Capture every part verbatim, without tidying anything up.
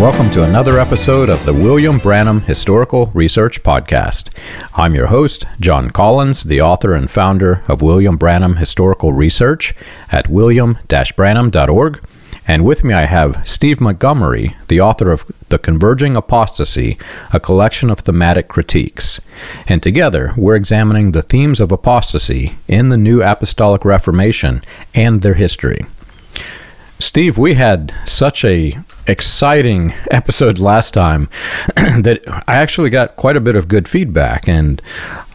and welcome to another episode of the William Branham Historical Research Podcast. I'm your host, John Collins, the author and founder of William Branham Historical Research at william dash branham dot org. And with me I have Steve Montgomery, the author of The Converging Apostasy, a collection of thematic critiques. And together, we're examining the themes of apostasy in the New Apostolic Reformation and their history. Steve, we had such a exciting episode last time that I actually got quite a bit of good feedback, and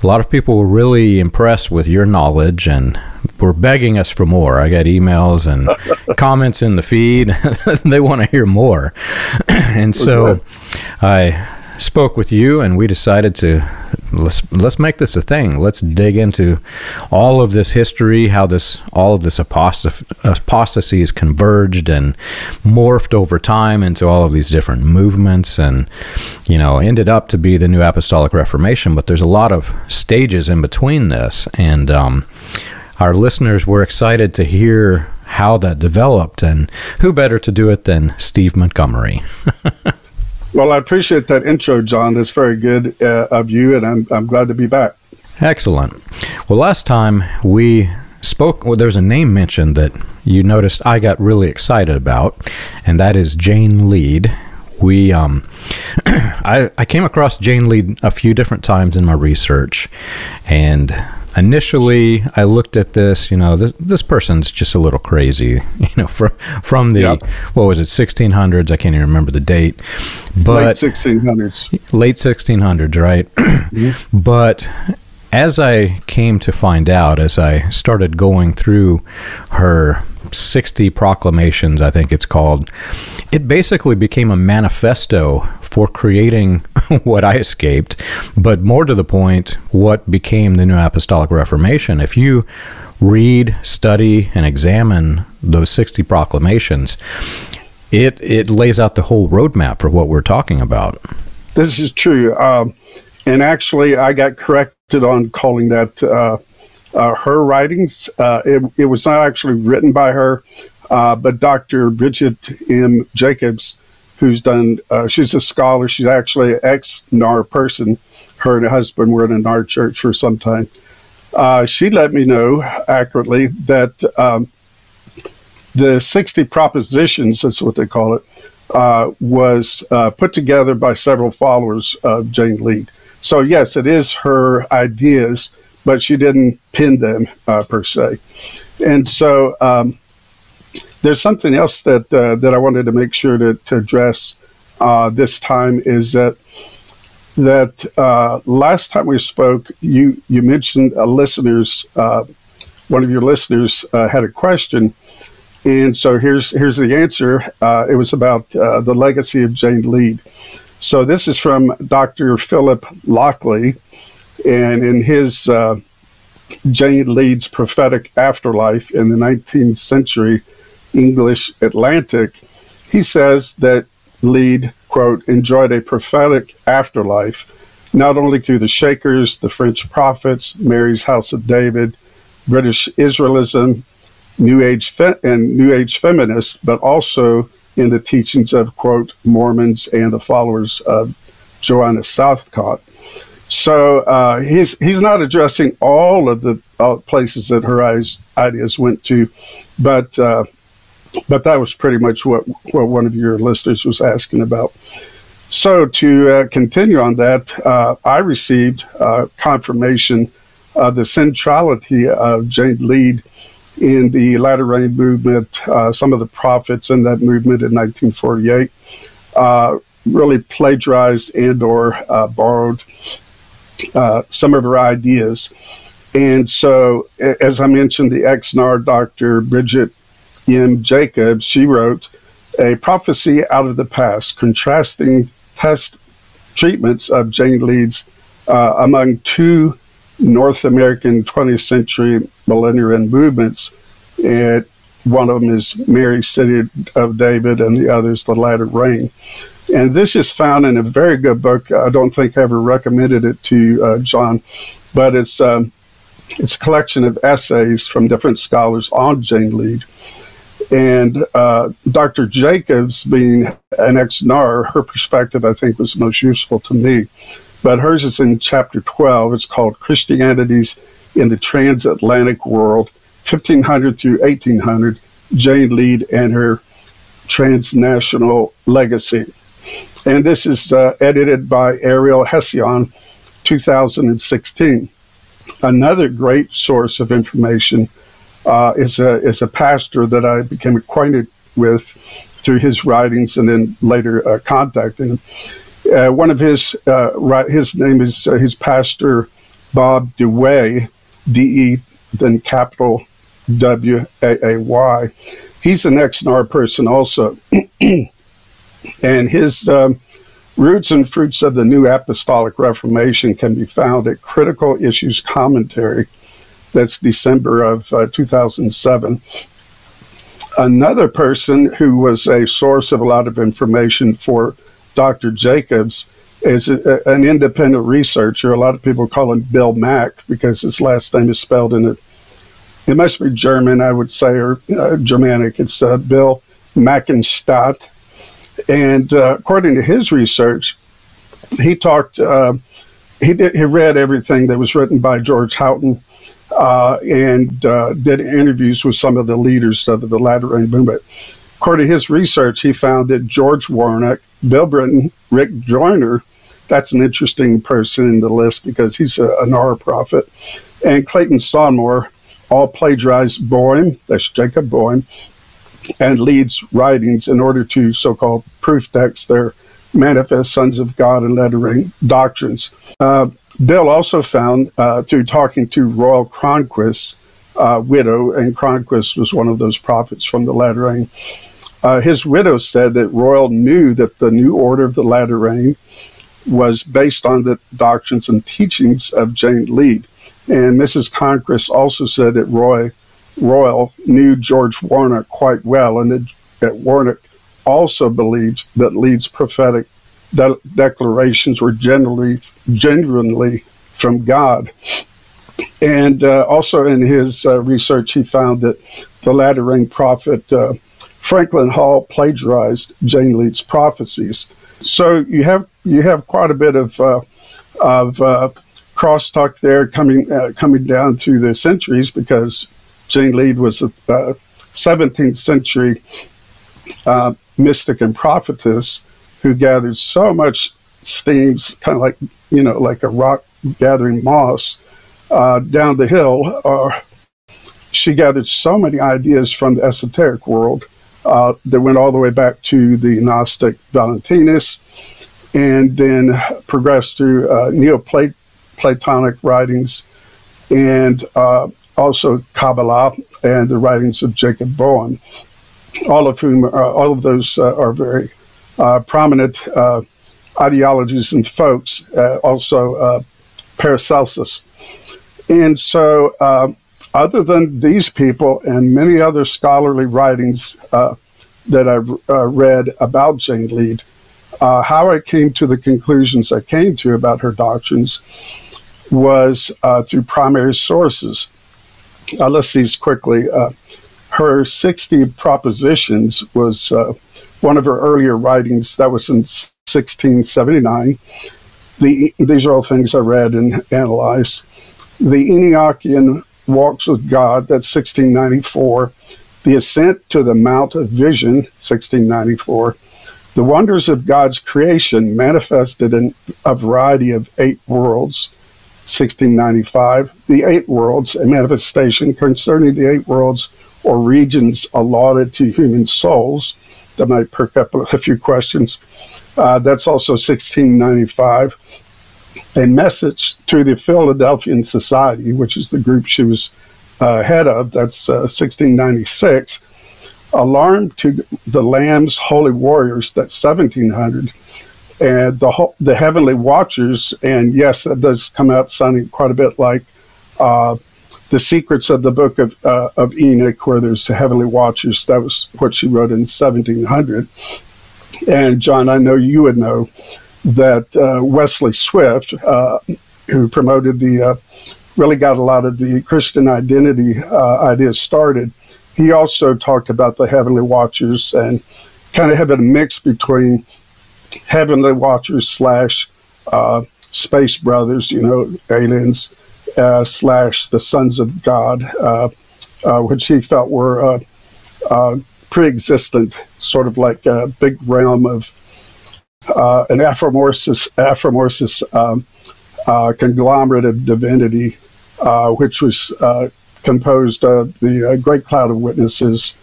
a lot of people were really impressed with your knowledge and were begging us for more. I got emails and comments in the feed. They want to hear more. And so I spoke with you, and we decided to let's let's make this a thing. Let's dig into all of this history, how this all of this apostasy, apostasy is converged and morphed over time into all of these different movements, and you know, ended up to be the New Apostolic Reformation. But there's a lot of stages in between this, and um, our listeners were excited to hear how that developed, and who better to do it than Steve Montgomery. Well, I appreciate that intro, John. That's very good uh, of you, and I'm I'm glad to be back. Excellent. Well, last time we spoke, well, there's a name mentioned that you noticed I got really excited about, and that is Jane Lead. We, um, I, I came across Jane Lead a few different times in my research, and initially I looked at this, you know, this, this person's just a little crazy, you know, from, from the, yep. what was it, sixteen hundreds? I can't even remember the date. But late sixteen hundreds. Late sixteen hundreds, right? Mm-hmm. But as I came to find out, as I started going through her Sixty Proclamations, I think it's called, it basically became a manifesto for creating what I escaped, but more to the point, what became the New Apostolic Reformation. If you read, study, and examine those sixty proclamations, it it lays out the whole roadmap for what we're talking about. This is true. Um, and actually, I got corrected on calling that uh Uh, her writings. Uh, it, it was not actually written by her, uh, but Doctor Bridget M. Jacobs, who's done, uh, she's a scholar. She's actually an ex-N A R person. Her and her husband were in a N A R church for some time. Uh, she let me know accurately that um, the sixty Propositions, that's what they call it, uh, was uh, put together by several followers of Jane Lead. So yes, it is her ideas, but she didn't pin them, uh, per se. And so um, there's something else that uh, that I wanted to make sure to, to address uh, this time, is that that uh, last time we spoke, you, you mentioned a listener's, uh, one of your listeners uh, had a question. And so here's, here's the answer. Uh, it was about uh, the legacy of Jane Lead. So this is from Doctor Philip Lockley, and in his uh, Jane Lead's Prophetic Afterlife in the nineteenth Century English Atlantic, he says that Lead, quote, enjoyed a prophetic afterlife, not only through the Shakers, the French prophets, Mary's House of David, British Israelism, New Age fe- and New Age feminists, but also in the teachings of, quote, Mormons and the followers of Joanna Southcott. So uh, he's he's not addressing all of the uh, places that her eyes, ideas went to, but uh, but that was pretty much what, what one of your listeners was asking about. So to uh, continue on that, uh, I received uh, confirmation of the centrality of Jane Lead in the Latter Rain movement. Uh, some of the prophets in that movement in nineteen forty-eight uh, really plagiarized and or uh, borrowed Uh, some of her ideas. And so, as I mentioned, the ex-N A R Doctor Bridget M. Jacobs, she wrote a prophecy out of the past, contrasting test treatments of Jane Lead's uh, among two North American twentieth century millenarian movements. And one of them is Mary's City of David, and the other is the Latter Rain. And this is found in a very good book. I don't think I ever recommended it to you, uh, John, but it's um, it's a collection of essays from different scholars on Jane Lead. And uh, Doctor Jacobs, being an ex-N A R, her perspective, I think, was most useful to me. But hers is in chapter twelve. It's called Christianities in the Transatlantic World, fifteen hundred through eighteen hundred, Jane Lead and Her Transnational Legacy. And this is uh, edited by Ariel Hession, two thousand sixteen. Another great source of information uh, is, a, is a pastor that I became acquainted with through his writings and then later uh, contacting him. Uh, one of his, uh, right, his name is, uh, his pastor, Bob DeWay, D E, then capital W A A Y. He's an ex-N A R person also. And his um, Roots and Fruits of the New Apostolic Reformation can be found at Critical Issues Commentary. That's December of uh, two thousand seven. Another person who was a source of a lot of information for Doctor Jacobs is a, an independent researcher. A lot of people call him Bill Mack because his last name is spelled in it. It must be German, I would say, or uh, Germanic. It's uh, Bill Mackenstaat. And uh, according to his research, he talked, uh, he did, he read everything that was written by George Hawtin uh, and uh, did interviews with some of the leaders of the Latter Rain movement. According to his research, he found that George Warnock, Bill Britton, Rick Joyner, that's an interesting person in the list because he's a, a N A R prophet, and Clayton Sonmore all plagiarized Boehme, that's Jacob Boehme, and Lead's writings in order to so-called proof text their manifest Sons of God and Latter Rain doctrines. Uh, Bill also found, uh, through talking to Royal Cronquist, uh, widow, and Cronquist was one of those prophets from the Latter Rain, uh, his widow said that Royal knew that the new order of the Latter Rain was based on the doctrines and teachings of Jane Lead. And Missus Cronquist also said that Roy Royal knew George Warnock quite well, and that, that Warnock also believes that Lead's prophetic de- declarations were generally, genuinely from God. And uh, also in his uh, research, he found that the Latter Rain prophet uh, Franklin Hall plagiarized Jane Lead's prophecies. So you have you have quite a bit of uh, of uh, crosstalk there coming uh, coming down through the centuries because Jane Lead was a uh, seventeenth century uh, mystic and prophetess who gathered so much steam, kind of like, you know, like a rock gathering moss uh, down the hill. Uh, she gathered so many ideas from the esoteric world uh, that went all the way back to the Gnostic Valentinus and then progressed through uh, Neoplatonic writings and uh, also Kabbalah and the writings of Jacob Boehme, all of whom, uh, all of those uh, are very uh, prominent uh, ideologies and folks, uh, also uh, Paracelsus. And so uh, other than these people and many other scholarly writings uh, that I've uh, read about Jane Lead, uh, how I came to the conclusions I came to about her doctrines was uh, through primary sources. Uh, let's see quickly. Uh, her Sixty Propositions was uh, one of her earlier writings. That was in sixteen seventy-nine. The, these are all things I read and analyzed. The Enochian Walks with God, that's sixteen ninety-four. The Ascent to the Mount of Vision, sixteen ninety-four. The Wonders of God's Creation Manifested in a Variety of Eight Worlds, sixteen ninety-five, the Eight Worlds, a manifestation concerning the eight worlds or regions allotted to human souls. That might perk up a few questions. Uh, that's also sixteen ninety-five. A Message to the Philadelphian Society, which is the group she was uh, head of. That's uh, sixteen ninety-six. Alarm to the Lamb's Holy Warriors. That's seventeen hundred. And the the Heavenly Watchers, and yes, it does come out sounding quite a bit like uh, the secrets of the Book of uh, of Enoch, where there's the Heavenly Watchers. That was what she wrote in seventeen hundred. And John, I know you would know that uh, Wesley Swift, uh, who promoted the, uh, really got a lot of the Christian identity uh, ideas started, he also talked about the heavenly watchers and kind of having a mix between heavenly watchers slash uh, space brothers, you know, aliens, uh, slash the sons of God, uh, uh, which he felt were uh, uh, pre-existent, sort of like a big realm of uh, an aphromorsis, aphromorsis um, uh, conglomerate of divinity, uh, which was uh, composed of the uh, great cloud of witnesses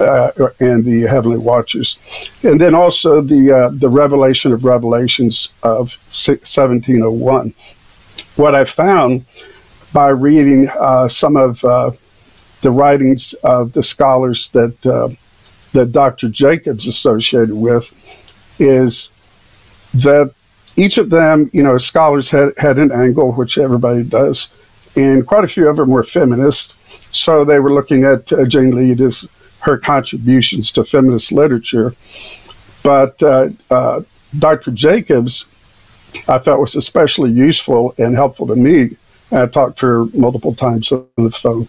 uh, and the heavenly watchers. And then also the uh, the revelation of revelations of seventeen oh one. What I found by reading uh, some of uh, the writings of the scholars that uh, that Doctor Jacobs associated with is that each of them, you know, scholars had, had an angle, which everybody does, and quite a few of them were feminists. So they were looking at uh, Jane Lead as her contributions to feminist literature. But uh, uh, Doctor Jacobs, I felt, was especially useful and helpful to me. I talked to her multiple times on the phone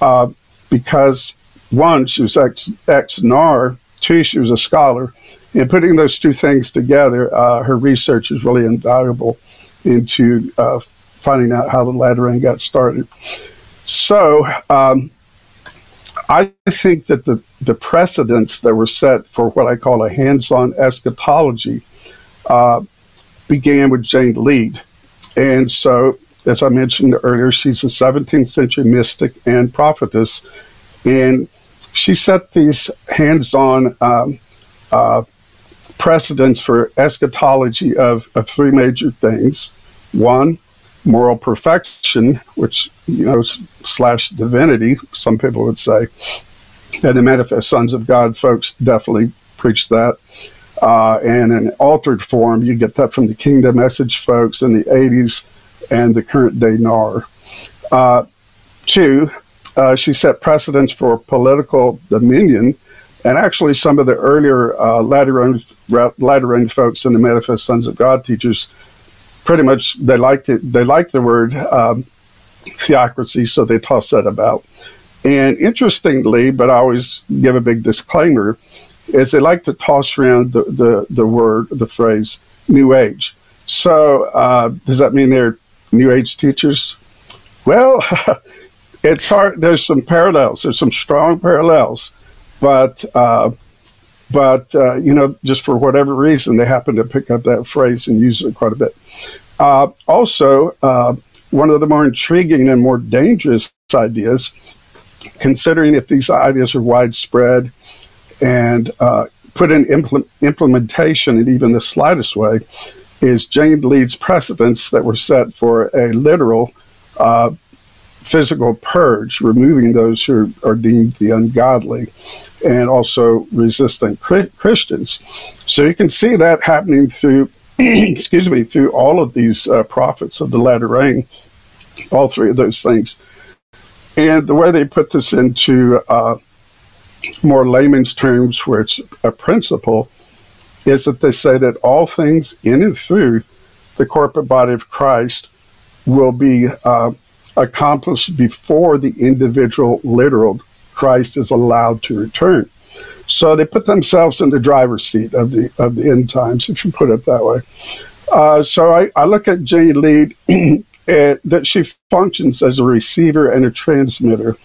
uh, because, one, she was ex- ex-N A R, two, she was a scholar. And putting those two things together, uh, her research is really invaluable into uh, finding out how the Latter Rain got started. So um, I think that the, the precedents that were set for what I call a hands-on eschatology uh, began with Jane Lead. And so, as I mentioned earlier, she's a seventeenth century mystic and prophetess. And she set these hands-on um, uh, precedents for eschatology of, of three major things. One, moral perfection, which, you know, slash divinity, some people would say. And the Manifest Sons of God folks definitely preach that. Uh, and in altered form, you get that from the Kingdom Message folks in the eighties and the current day N A R. Uh, two, uh, she set precedents for political dominion. And actually, some of the earlier uh, Latter Rain, Latter Rain folks and the Manifest Sons of God teachers, pretty much they liked it. They liked the word um, theocracy, so they tossed that about. And interestingly, but I always give a big disclaimer, is they like to toss around the the, the word, the phrase, New Age. So uh, does that mean they're New Age teachers? Well, it's hard. There's some parallels. There's some strong parallels. But, uh, but uh, you know, just for whatever reason, they happen to pick up that phrase and use it quite a bit. Uh, also, uh, one of the more intriguing and more dangerous ideas, considering if these ideas are widespread and uh, put in impl- implementation in even the slightest way, is Jane Lead's precedents that were set for a literal uh, physical purge, removing those who are deemed the ungodly, and also resistant Christians. So you can see that happening through, excuse me, through all of these uh, prophets of the Latter Rain, all three of those things. And the way they put this into uh, more layman's terms, where it's a principle, is that they say that all things in and through the corporate body of Christ will be uh, accomplished before the individual literal Christ is allowed to return. So they put themselves in the driver's seat of the of the end times, if you put it that way. Uh, so I, I look at Jane Lead, at, that she functions as a receiver and a transmitter.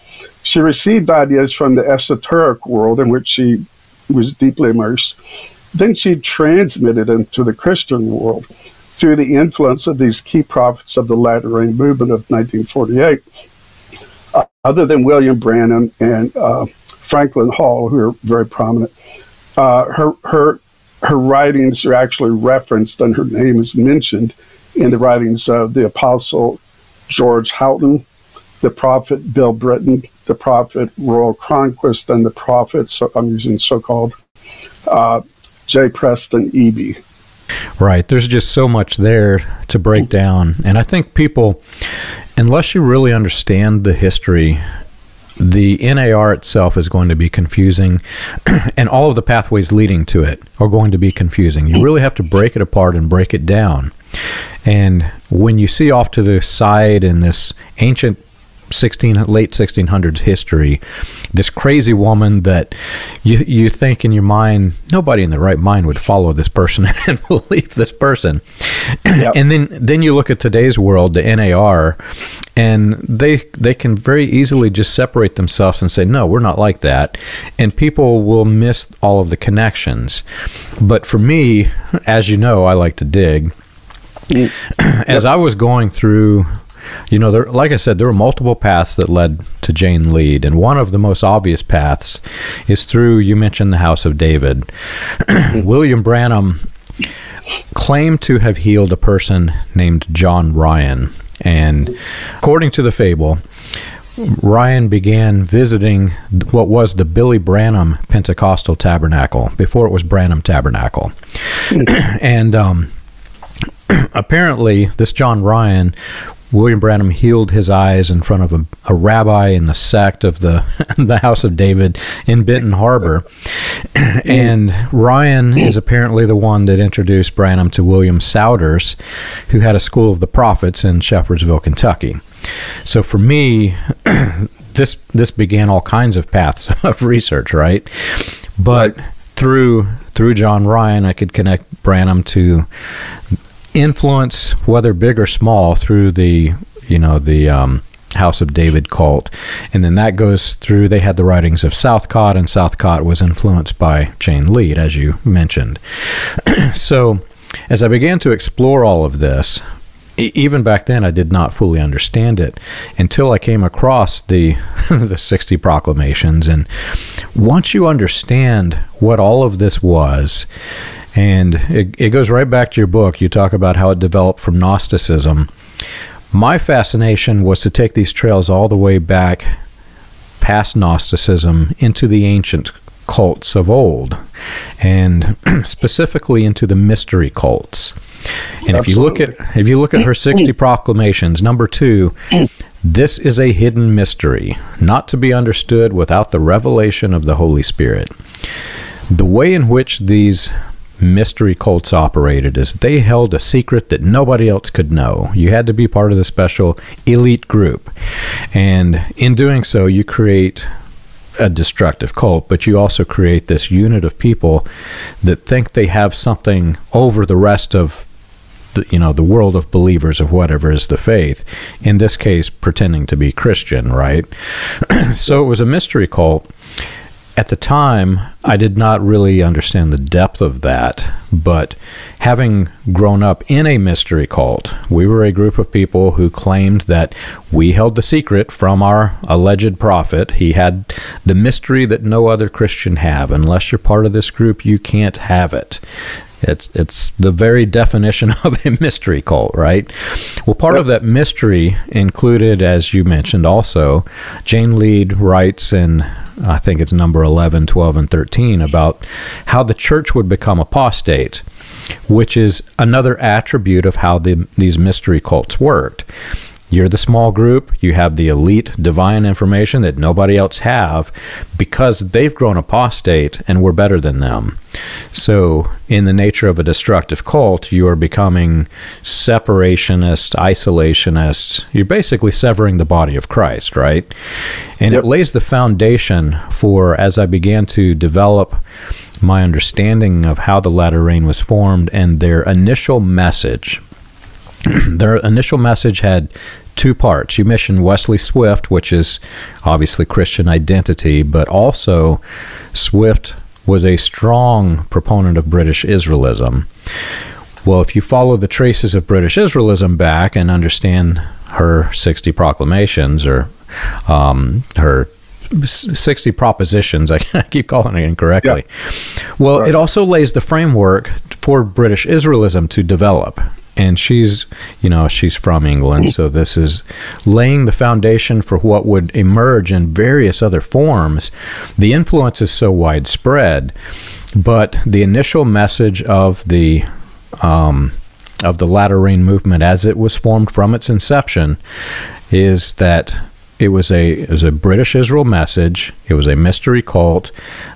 She received ideas from the esoteric world in which she was deeply immersed. Then she transmitted them to the Christian world through the influence of these key prophets of the Latter Rain movement of nineteen forty-eight, uh, other than William Branham and uh, Franklin Hall, who are very prominent. Uh, her her her writings are actually referenced, and her name is mentioned in the writings of the Apostle George Hawtin, the prophet Bill Britton, the prophet Royal Cronquist, and the prophet, so I'm using so-called, uh, J. Preston Eby. Right. There's just so much there to break down. And I think people, unless you really understand the history, the N A R itself is going to be confusing, and all of the pathways leading to it are going to be confusing. You really have to break it apart and break it down. And when you see off to the side in this ancient sixteen late sixteen hundreds history, this crazy woman that you you think in your mind, nobody in their right mind would follow this person and believe this person. Yep. And then then you look at today's world, the N A R, and they they can very easily just separate themselves and say, no, we're not like that. And people will miss all of the connections. But for me, as you know, I like to dig. Yep. As I was going through... You know, there, like I said, there were multiple paths that led to Jane Lead, and one of the most obvious paths is through, you mentioned the House of David. William Branham claimed to have healed a person named John Ryan, and according to the fable, Ryan began visiting what was the Billy Branham Pentecostal Tabernacle, before it was Branham Tabernacle. And um, apparently, this John Ryan... William Branham healed his eyes in front of a, a rabbi in the sect of the the House of David in Benton Harbor. And Ryan is apparently the one that introduced Branham to William Souders, who had a school of the prophets in Shepherdsville, Kentucky. So for me, this this began all kinds of paths of research, right? But through through John Ryan, I could connect Branham to... influence, whether big or small, through the you know the um House of David cult, and then that goes through, they had the writings of Southcott, and Southcott was influenced by Jane Lead, as you mentioned. So as I began to explore all of this, e- even back then I did not fully understand it until I came across the the sixty Proclamations. And once you understand what all of this was, and it, it goes right back to your book. You talk about how it developed from Gnosticism. My fascination was to take these trails all the way back past Gnosticism into the ancient cults of old, and specifically into the mystery cults. And Absolutely. if you look at if you look at her sixty Proclamations, number two, this is a hidden mystery, not to be understood without the revelation of the Holy Spirit. The way in which these mystery cults operated is they held a secret that nobody else could know. You had to be part of the special elite group, and in doing so you create a destructive cult, but you also create this unit of people that think they have something over the rest of the, you know the world of believers of whatever is the faith, in this case pretending to be Christian, right? So it was a mystery cult. At the time, I did not really understand the depth of that, but having grown up in a mystery cult, we were a group of people who claimed that we held the secret from our alleged prophet. He had the mystery that no other Christian have. Unless you're part of this group, you can't have it. It's it's the very definition of a mystery cult, right? Well, part of that mystery included, as you mentioned also, Jane Lead writes in, I think it's number eleven, twelve, and thirteen, about how the church would become apostate, which is another attribute of how the, these mystery cults worked. You're the small group, you have the elite divine information that nobody else have, because they've grown apostate and we're better than them. So in the nature of a destructive cult, you are becoming separationist, isolationist. You're basically severing the body of Christ, right? And yep. It lays the foundation for, as I began to develop my understanding of how the Latter Rain was formed and their initial message. Their initial message had two parts. You mentioned Wesley Swift, which is obviously Christian identity, but also Swift was a strong proponent of British Israelism. Well, if you follow the traces of British Israelism back and understand her sixty Proclamations, or um, her sixty Propositions, I keep calling it incorrectly. Yeah. Well, right. It also lays the framework for British Israelism to develop. And she's, you know, she's from England, so this is laying the foundation for what would emerge in various other forms. The influence is so widespread, but the initial message of the um, of the Latter Rain movement, as it was formed from its inception, is that It was a it was a British Israel message. It was a mystery cult.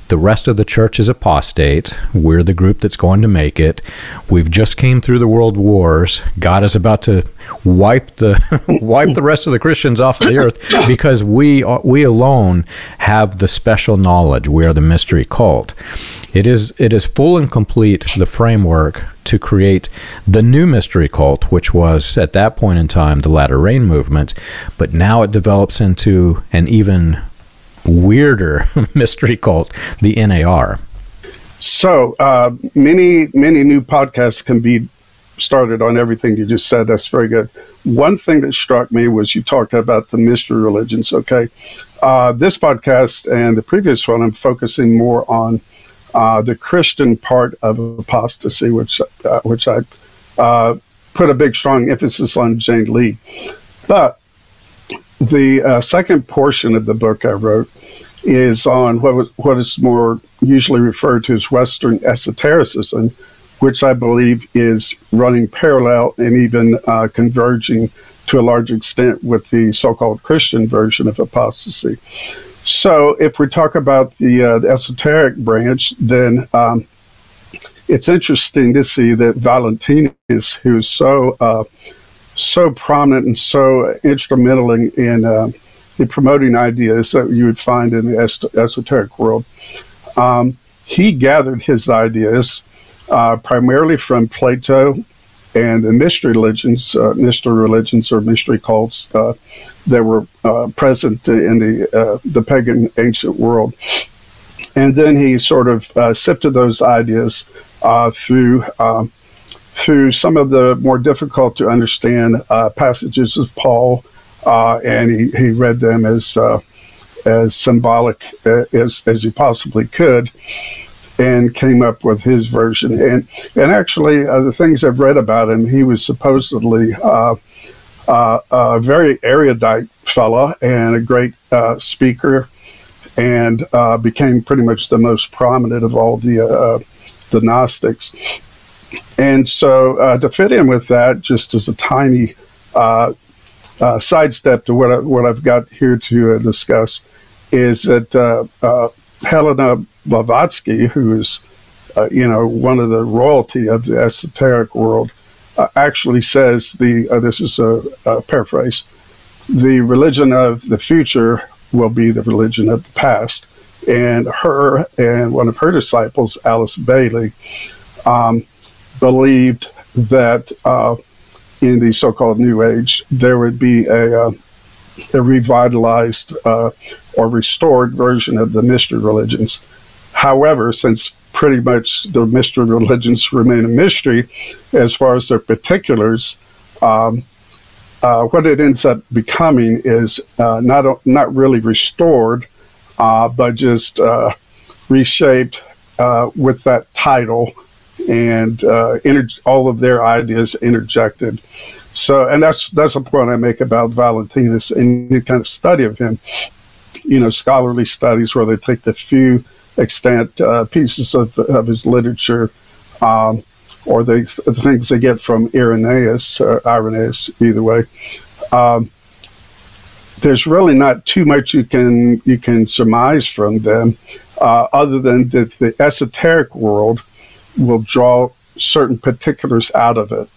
The rest of the church is apostate. We're the group that's going to make it. We've just came through the world wars. God is about to wipe the wipe the rest of the Christians off of the earth because we we alone have the special knowledge. We are the mystery cult. It is it is full and complete, the framework to create the new mystery cult, which was at that point in time the Latter Rain movement, but now it develops into an even weirder mystery cult, the N A R. So uh, many, many new podcasts can be started on everything you just said. That's very good. One thing that struck me was you talked about the mystery religions, okay? Uh, this podcast and the previous one, I'm focusing more on Uh, the Christian part of apostasy, which uh, which I uh, put a big, strong emphasis on Jane Lead. But the uh, second portion of the book I wrote is on what what is more usually referred to as Western esotericism, which I believe is running parallel and even uh, converging to a large extent with the so-called Christian version of apostasy. So if we talk about the, uh, the esoteric branch, then um, it's interesting to see that Valentinus, who's so uh, so prominent and so instrumental in, in, uh, in promoting ideas that you would find in the es- esoteric world, um, he gathered his ideas uh, primarily from Plato and the mystery religions, uh, mystery religions or mystery cults uh, that were uh, present in the uh, the pagan ancient world. And then he sort of uh, sifted those ideas uh, through uh, through some of the more difficult to understand uh, passages of Paul, uh, and he, he read them as uh, as symbolic as as he possibly could, and came up with his version. And and actually, uh, the things I've read about him, he was supposedly uh, uh, a very erudite fella and a great uh, speaker, and uh, became pretty much the most prominent of all the uh, the Gnostics. And so, uh, to fit in with that, just as a tiny uh, uh, sidestep to what I, what I've got here to uh, discuss, is that uh, uh, Helena Blavatsky, who is, uh, you know, one of the royalty of the esoteric world, uh, actually says the, uh, this is a, a paraphrase, the religion of the future will be the religion of the past. And her and one of her disciples, Alice Bailey, um, believed that uh, in the so-called New Age, there would be a... Uh, a revitalized uh, or restored version of the mystery religions. However, since pretty much the mystery religions remain a mystery as far as their particulars, um, uh, what it ends up becoming is uh, not not really restored, uh, but just uh, reshaped uh, with that title and uh, inter- all of their ideas interjected. So, and that's that's a point I make about Valentinus. Any kind of study of him, you know, scholarly studies where they take the few extant uh, pieces of, of his literature, um, or they, the things they get from Irenaeus, uh, Irenaeus, either way. Um, there's really not too much you can you can surmise from them, uh, other than that the esoteric world will draw certain particulars out of it.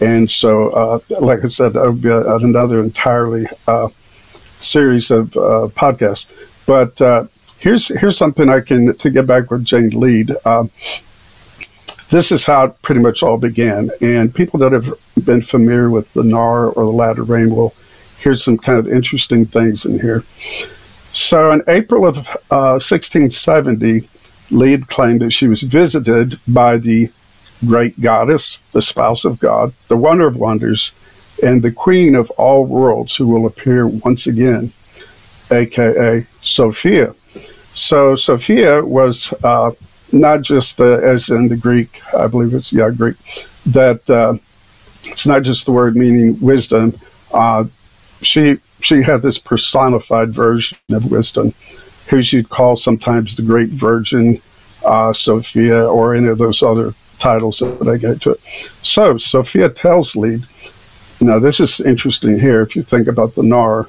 And so, uh, like I said, that would be a, another entirely uh, series of uh, podcasts. But uh, here's here's something I can, to get back with Jane Lead. Um, this is how it pretty much all began. And people that have been familiar with the N A R or the Latter Rain will hear some kind of interesting things in here. So in April of uh, sixteen seventy, Lead claimed that she was visited by the great goddess, the spouse of God, the wonder of wonders, and the queen of all worlds who will appear once again, a k a. Sophia. So Sophia was uh, not just, the, as in the Greek, I believe it's, yeah, Greek, that uh, it's not just the word meaning wisdom. Uh, she she had this personified version of wisdom, who she'd call sometimes the Great Virgin, uh, Sophia, or any of those other titles that I get to it. So Sophia tells Lead, now this is interesting here if you think about the N A R,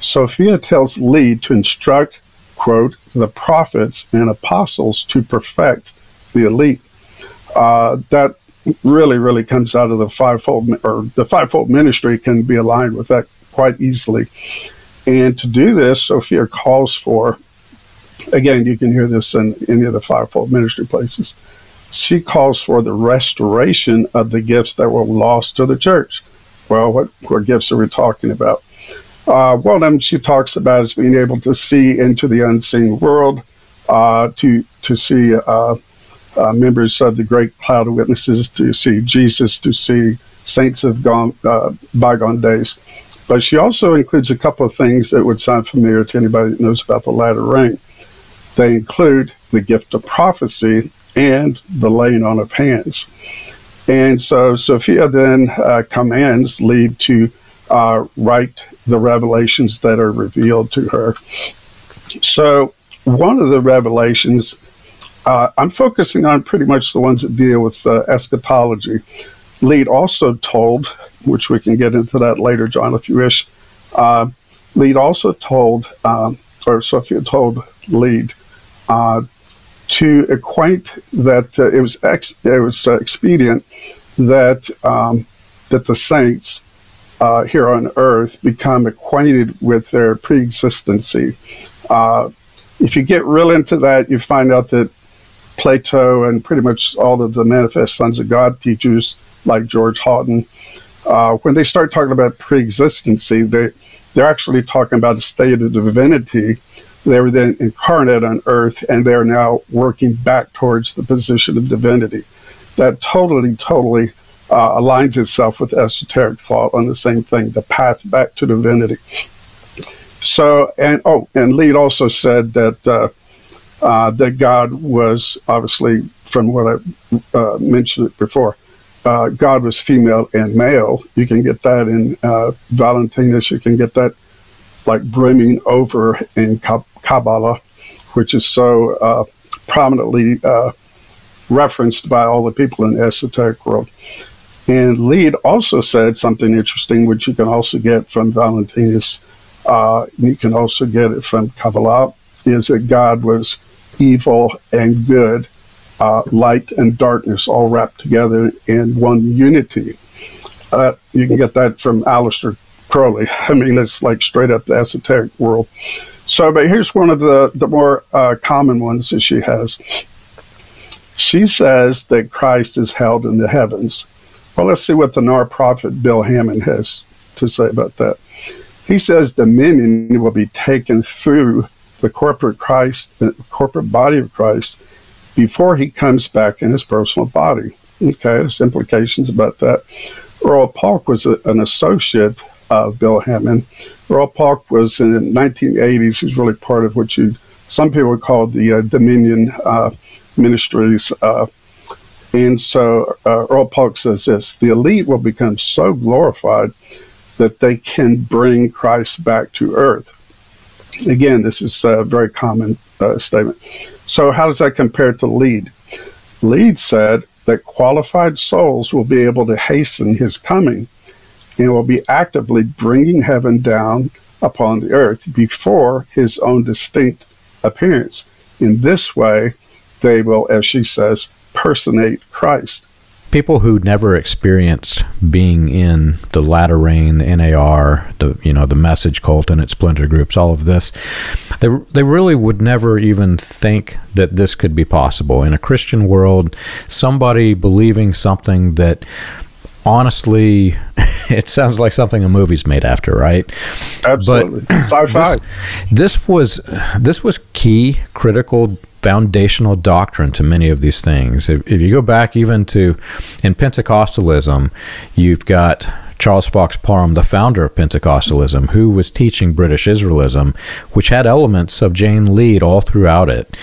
Sophia tells Lead to instruct, quote, the prophets and apostles to perfect the elite. Uh, that really, really comes out of the fivefold, or the fivefold ministry can be aligned with that quite easily. And to do this, Sophia calls for, again, you can hear this in any of the fivefold ministry places, she calls for the restoration of the gifts that were lost to the church. Well, what, what gifts are we talking about? Uh, one of them she talks about is being able to see into the unseen world, uh, to to see uh, uh, members of the great cloud of witnesses, to see Jesus, to see saints of gone, uh, bygone days. But she also includes a couple of things that would sound familiar to anybody that knows about the Latter Rain. They include the gift of prophecy and the laying on of hands. And so Sophia then uh, commands Lead to uh, write the revelations that are revealed to her. So one of the revelations, uh, I'm focusing on pretty much the ones that deal with uh, eschatology. Lead also told, which we can get into that later, John, if you wish, uh, Lead also told, um, or Sophia told Lead, uh, to acquaint that uh, it was ex- it was uh, expedient that um, that the saints uh, here on earth become acquainted with their preexistency. Uh, if you get real into that, you find out that Plato and pretty much all of the Manifest Sons of God teachers, like George Hawtin, uh, when they start talking about preexistency, they they're actually talking about a state of divinity. They were then incarnate on earth, and they are now working back towards the position of divinity. That totally, totally uh, aligns itself with esoteric thought on the same thing, the path back to divinity. So, and oh, and Lead also said that uh, uh, that God was, obviously, from what I uh, mentioned before, uh, God was female and male. You can get that in uh, Valentinus. You can get that like brimming over in Kabbalah, which is so uh, prominently uh, referenced by all the people in the esoteric world. And Lead also said something interesting, which you can also get from Valentinus, uh, you can also get it from Kabbalah, is that God was evil and good, uh, light and darkness, all wrapped together in one unity. Uh, you can get that from Aleister Crowley. I mean, it's like straight up the esoteric world. So, but here's one of the, the more uh, common ones that she has. She says that Christ is held in the heavens. Well, let's see what the N A R prophet Bill Hammond has to say about that. He says dominion will be taken through the corporate Christ, the corporate body of Christ, before he comes back in his personal body. Okay, there's implications about that. Earl Paulk was a, an associate of Bill Hammond. Earl Paulk was in the nineteen eighties. He's really part of what you some people would call the uh, Dominion uh, Ministries. Uh, and so uh, Earl Paulk says this: the elite will become so glorified that they can bring Christ back to earth. Again, this is a very common uh, statement. So how does that compare to Lead? Lead said that qualified souls will be able to hasten his coming and will be actively bringing heaven down upon the earth before his own distinct appearance. In this way, they will, as she says, personate Christ. People who never experienced being in the Latter Rain, the N A R, the you know the message cult and its splinter groups, all of this, they they really would never even think that this could be possible. In a Christian world, somebody believing something that, honestly, it sounds like something a movie's made after, right? Absolutely. But sci-fi. This, this was this was key, critical, foundational doctrine to many of these things. If, if you go back even to, in Pentecostalism, you've got Charles Fox Parham, the founder of Pentecostalism, who was teaching British Israelism, which had elements of Jane Lead all throughout it.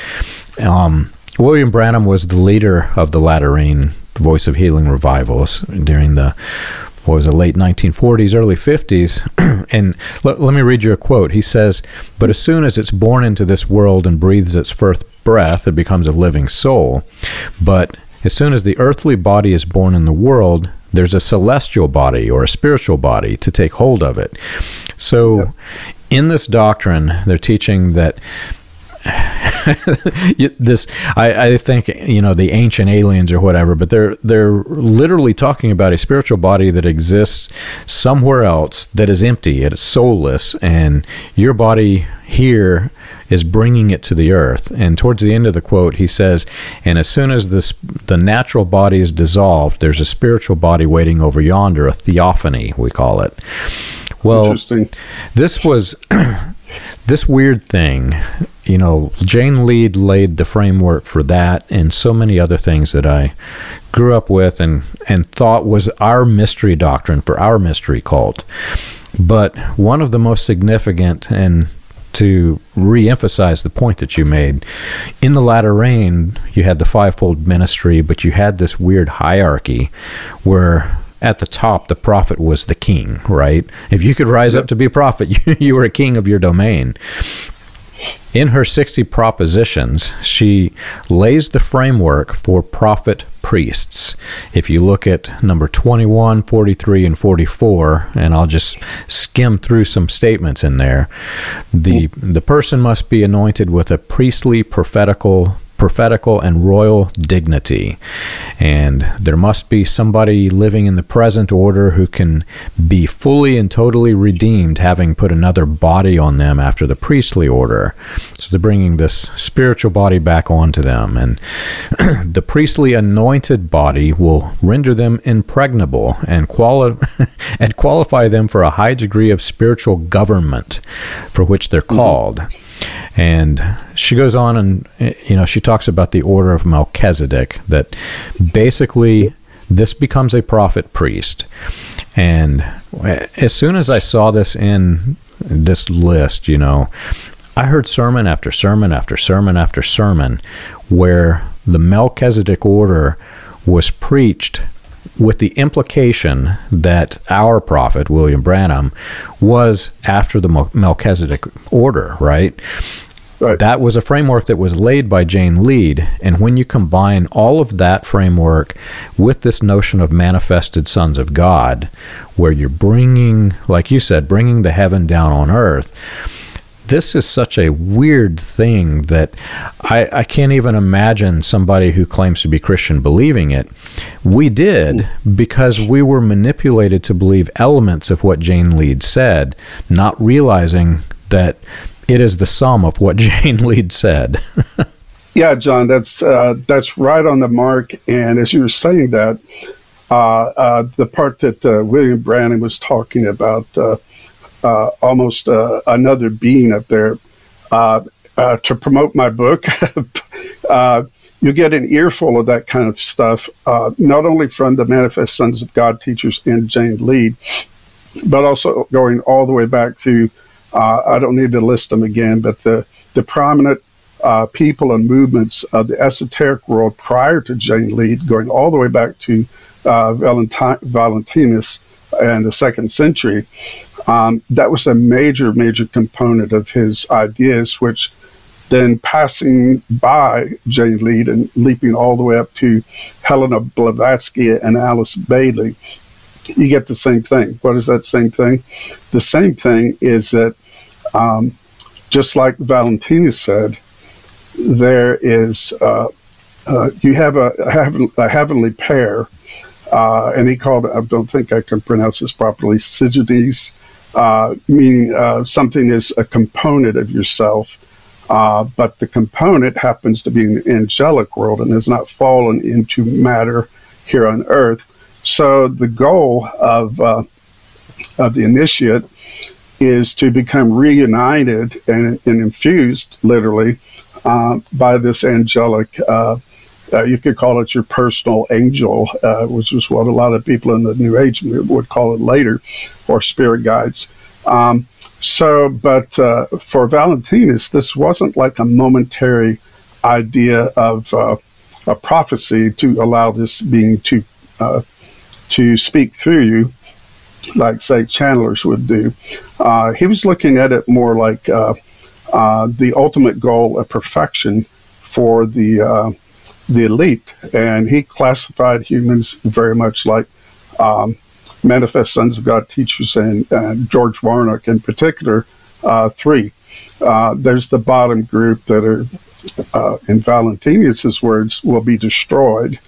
Um, William Branham was the leader of the Latter Rain Voice of Healing revivals during the, what was it, late nineteen forties, early fifties. And let, let me read you a quote. He says, "But as soon as it's born into this world and breathes its first breath, it becomes a living soul. But as soon as the earthly body is born in the world, there's a celestial body or a spiritual body to take hold of it." So yeah. in this doctrine, they're teaching that this, I, I think, you know, the ancient aliens or whatever, but they're they're literally talking about a spiritual body that exists somewhere else that is empty, it is soulless, and your body here is bringing it to the earth. And towards the end of the quote, he says, and as soon as this the natural body is dissolved, there's a spiritual body waiting over yonder, a theophany, we call it. Well, this was this weird thing. You know, Jane Lead laid the framework for that and so many other things that I grew up with and, and thought was our mystery doctrine for our mystery cult. But one of the most significant, and to reemphasize the point that you made, in the Latter Rain, you had the fivefold ministry, but you had this weird hierarchy where at the top, the prophet was the king, right? If you could rise up to be a prophet, you, you were a king of your domain. In her sixty Propositions, she lays the framework for prophet priests. If you look at number twenty-one, forty-three, and forty-four, and I'll just skim through some statements in there, the the person must be anointed with a priestly, prophetical, prophetical, and royal dignity. And there must be somebody living in the present order who can be fully and totally redeemed, having put another body on them after the priestly order. So they're bringing this spiritual body back onto them. And the priestly anointed body will render them impregnable and, quali- and qualify them for a high degree of spiritual government for which they're called. Mm-hmm. And she goes on and, you know, she talks about the order of Melchizedek, that basically this becomes a prophet priest. And as soon as I saw this in this list, you know, I heard sermon after sermon after sermon after sermon where the Melchizedek order was preached with the implication that our prophet, William Branham, was after the Melchizedek order, right? Right. That was a framework that was laid by Jane Lead, and when you combine all of that framework with this notion of manifested sons of God, where you're bringing, like you said, bringing the heaven down on earth, this is such a weird thing that I, I can't even imagine somebody who claims to be Christian believing it. We did, because we were manipulated to believe elements of what Jane Lead said, not realizing that it is the sum of what Jane Lead said. Yeah, John, that's uh, that's right on the mark. And as you were saying that, uh, uh, the part that uh, William Branham was talking about, uh, Uh, almost uh, another being up there. Uh, uh, to promote my book, uh, you get an earful of that kind of stuff, uh, not only from the Manifest Sons of God teachers and Jane Lead, but also going all the way back to, uh, I don't need to list them again, but the, the prominent uh, people and movements of the esoteric world prior to Jane Lead, going all the way back to uh, Valenti- Valentinus and the second century. Um, that was a major, major component of his ideas, which then passing by Jane Lead and leaping all the way up to Helena Blavatsky and Alice Bailey, you get the same thing. What is that same thing? The same thing is that, um, just like Valentinus said, there is uh, uh, you have a, a, heaven, a heavenly pair, uh, and he called, I don't think I can pronounce this properly, Cygides. Uh, meaning uh, something is a component of yourself, uh, but the component happens to be in the angelic world and has not fallen into matter here on earth. So the goal of uh, of the initiate is to become reunited and, and infused, literally, uh, by this angelic, uh, uh, you could call it your personal angel, uh, which is what a lot of people in the New Age would call it later, or spirit guides. Um, so, but uh, for Valentinus, this wasn't like a momentary idea of uh, a prophecy to allow this being to uh, to speak through you, like, say, channelers would do. Uh, he was looking at it more like uh, uh, the ultimate goal of perfection for the, uh, the elite, and he classified humans very much like um, Manifest Sons of God teachers and uh, George Warnock in particular, uh, three. Uh, there's the bottom group that are, uh, in Valentinus's words, will be destroyed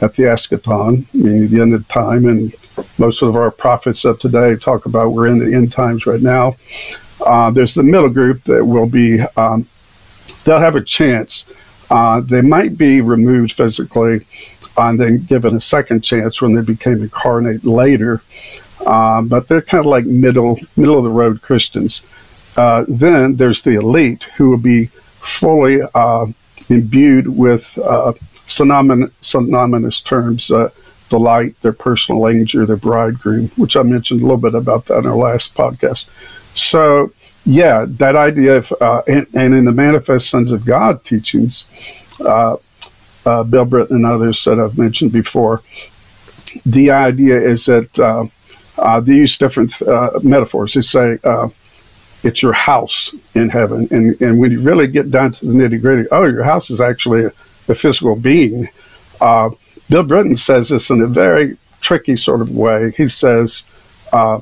at the eschaton, meaning the end of time. And most of our prophets of today talk about we're in the end times right now. Uh, there's the middle group that will be, um, they'll have a chance. Uh, they might be removed physically and then given a second chance when they became incarnate later. Uh, but they're kind of like middle, middle of the road Christians. Uh, then there's the elite who will be fully uh, imbued with uh, synony- synonymous terms, uh, the light, their personal angel, their bridegroom, which I mentioned a little bit about that in our last podcast. So, yeah, that idea of, uh, and, and in the Manifest Sons of God teachings, uh, uh, Bill Britton and others that I've mentioned before, the idea is that uh, uh, they use different uh, metaphors. They say, uh, it's your house in heaven. And and when you really get down to the nitty-gritty, oh, your house is actually a, a physical being. Uh, Bill Britton says this in a very tricky sort of way. He says, uh,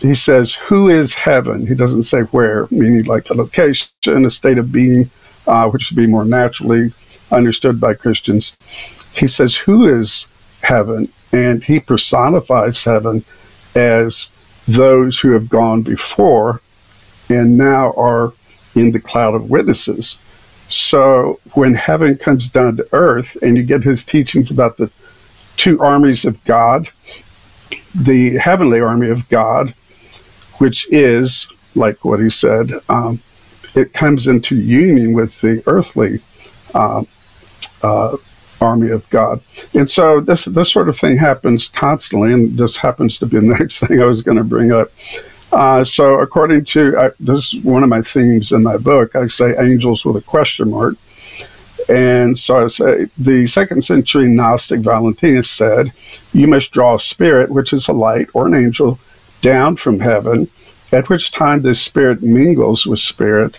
he says, who is heaven? He doesn't say where, meaning like a location, a state of being, uh, which would be more naturally understood by Christians. He says, who is heaven? And he personifies heaven as those who have gone before and now are in the cloud of witnesses. So when heaven comes down to earth and you get his teachings about the two armies of God, the heavenly army of God, which is, like what he said, um, it comes into union with the earthly uh, uh, army of God. And so this this sort of thing happens constantly, and this happens to be the next thing I was going to bring up. Uh, so according to, I, this is one of my themes in my book, I say angels with a question mark. And so I say, the second century Gnostic Valentinus said, you must draw a spirit, which is a light or an angel, down from heaven, at which time this spirit mingles with spirit,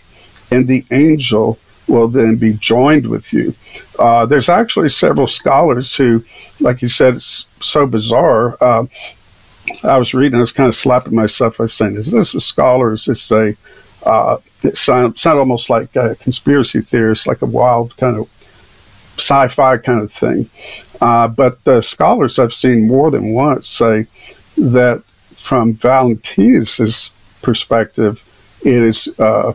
and the angel will then be joined with you. Uh, there's actually several scholars who, like you said, it's so bizarre. Uh, I was reading, I was kind of slapping myself by saying, is this a scholar? Is this a, uh, it sound, sound almost like a conspiracy theorist, like a wild kind of sci-fi kind of thing. Uh, but the scholars I've seen more than once say that from Valentinus's perspective, it is uh,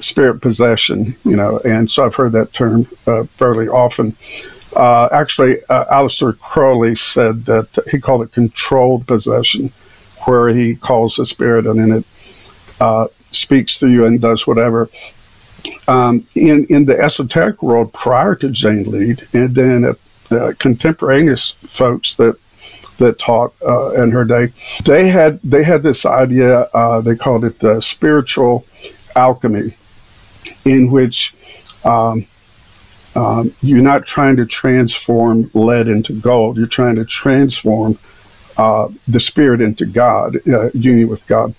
spirit possession, you know, and so I've heard that term uh, fairly often. Uh, actually, uh, Aleister Crowley said that he called it controlled possession, where he calls the spirit and then it uh, speaks to you and does whatever. Um, in, in the esoteric world prior to Jane Lead, and then uh, uh, contemporaneous folks that that taught uh, in her day, they had they had this idea, uh, they called it uh, spiritual alchemy, in which um, um, you're not trying to transform lead into gold. You're trying to transform uh, the spirit into God, uh, union with God.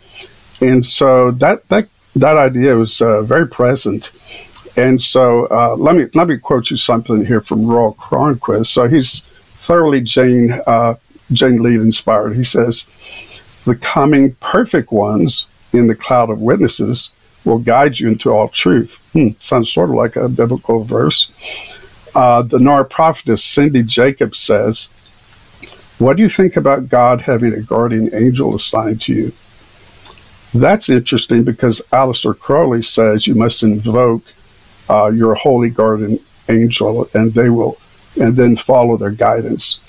And so that that, that idea was uh, very present. And so uh, let me let me quote you something here from Royal Cronquist. So he's thoroughly Jane uh, Jane Lead inspired. He says, "The coming perfect ones in the cloud of witnesses will guide you into all truth." Hmm, sounds sort of like a biblical verse. Uh, the Nora prophetess Cindy Jacobs says, "What do you think about God having a guardian angel assigned to you?" That's interesting because Aleister Crowley says you must invoke uh, your holy guardian angel, and they will, and then follow their guidance,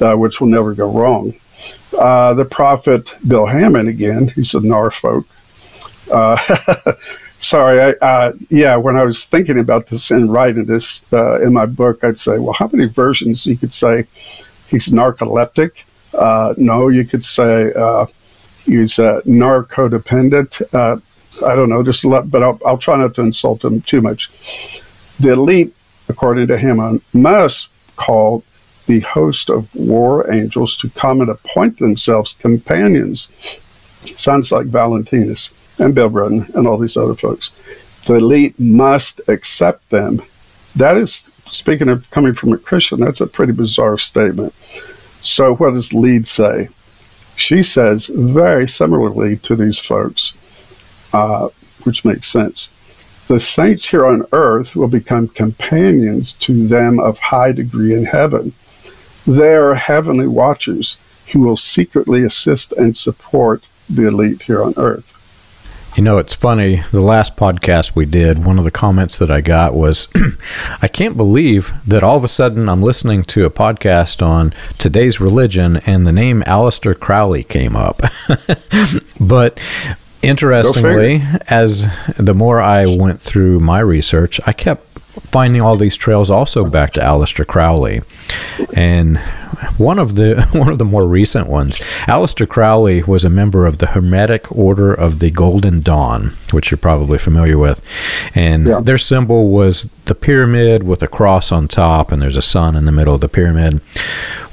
uh, which will never go wrong. Uh, the prophet Bill Hammond, again, he's a Norfolk. Uh, sorry, I, uh, yeah, when I was thinking about this and writing this uh, in my book, I'd say, well, how many versions? You could say he's narcoleptic. Uh, no, you could say uh, he's uh, narcodependent. Uh, I don't know, just a lot, but I'll, I'll try not to insult him too much. The elite, according to him, must call the host of war angels to come and appoint themselves companions. Sounds like Valentinus and Bill Britton and all these other folks. The elite must accept them. That is, speaking of coming from a Christian, that's a pretty bizarre statement. So what does Lead say? She says, very similarly to these folks, uh, which makes sense. The saints here on earth will become companions to them of high degree in heaven. They are heavenly watchers who will secretly assist and support the elite here on earth. You know, it's funny, the last podcast we did, one of the comments that I got was, I can't believe that all of a sudden I'm listening to a podcast on today's religion and the name Aleister Crowley came up. But interestingly, as the more I went through my research, I kept finding all these trails also back to Aleister Crowley. And one of the one of the more recent ones, Aleister Crowley was a member of the Hermetic Order of the Golden Dawn, which you're probably familiar with. And yeah. Their symbol was the pyramid with a cross on top, and there's a sun in the middle of the pyramid.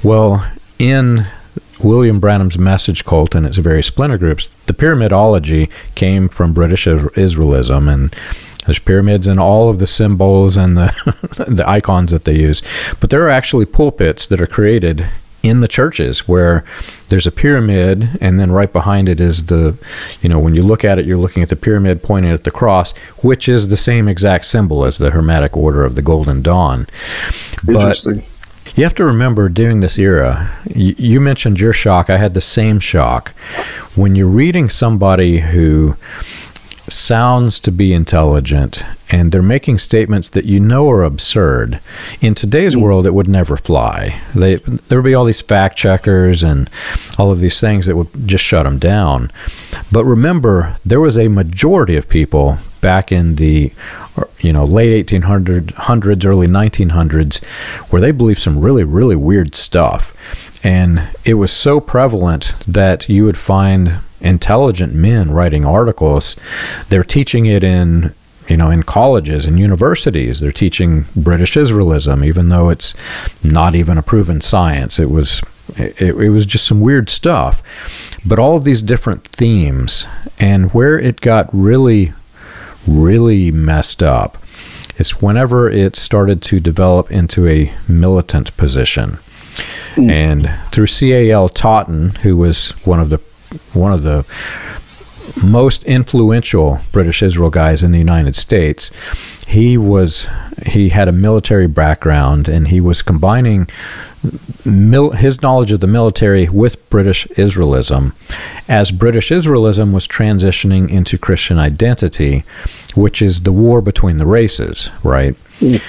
Well, in William Branham's message cult and its various splinter groups, the pyramidology came from British Israelism, and there's pyramids and all of the symbols and the the icons that they use. But there are actually pulpits that are created in the churches where there's a pyramid, and then right behind it is the, you know, when you look at it, you're looking at the pyramid pointing at the cross, which is the same exact symbol as the Hermetic Order of the Golden Dawn. Interesting. But you have to remember, during this era, you, you mentioned your shock. I had the same shock. When you're reading somebody who sounds to be intelligent and they're making statements that you know are absurd, in today's world it would never fly. They there would be all these fact checkers and all of these things that would just shut them down. But remember, there was a majority of people back in the you know late eighteen hundreds, early nineteen hundreds, where they believed some really, really weird stuff. And it was so prevalent that you would find intelligent men writing articles. They're teaching it in, you know, in colleges and universities. They're teaching British Israelism, even though it's not even a proven science. It was, it, it was just some weird stuff. But all of these different themes, and where it got really, really messed up is whenever it started to develop into a militant position. And through C A L Totten, who was one of the one of the most influential British Israel guys in the United States, he was he had a military background, and he was combining mil, his knowledge of the military with British Israelism, as British Israelism was transitioning into Christian identity, which is the war between the races, right? Mm.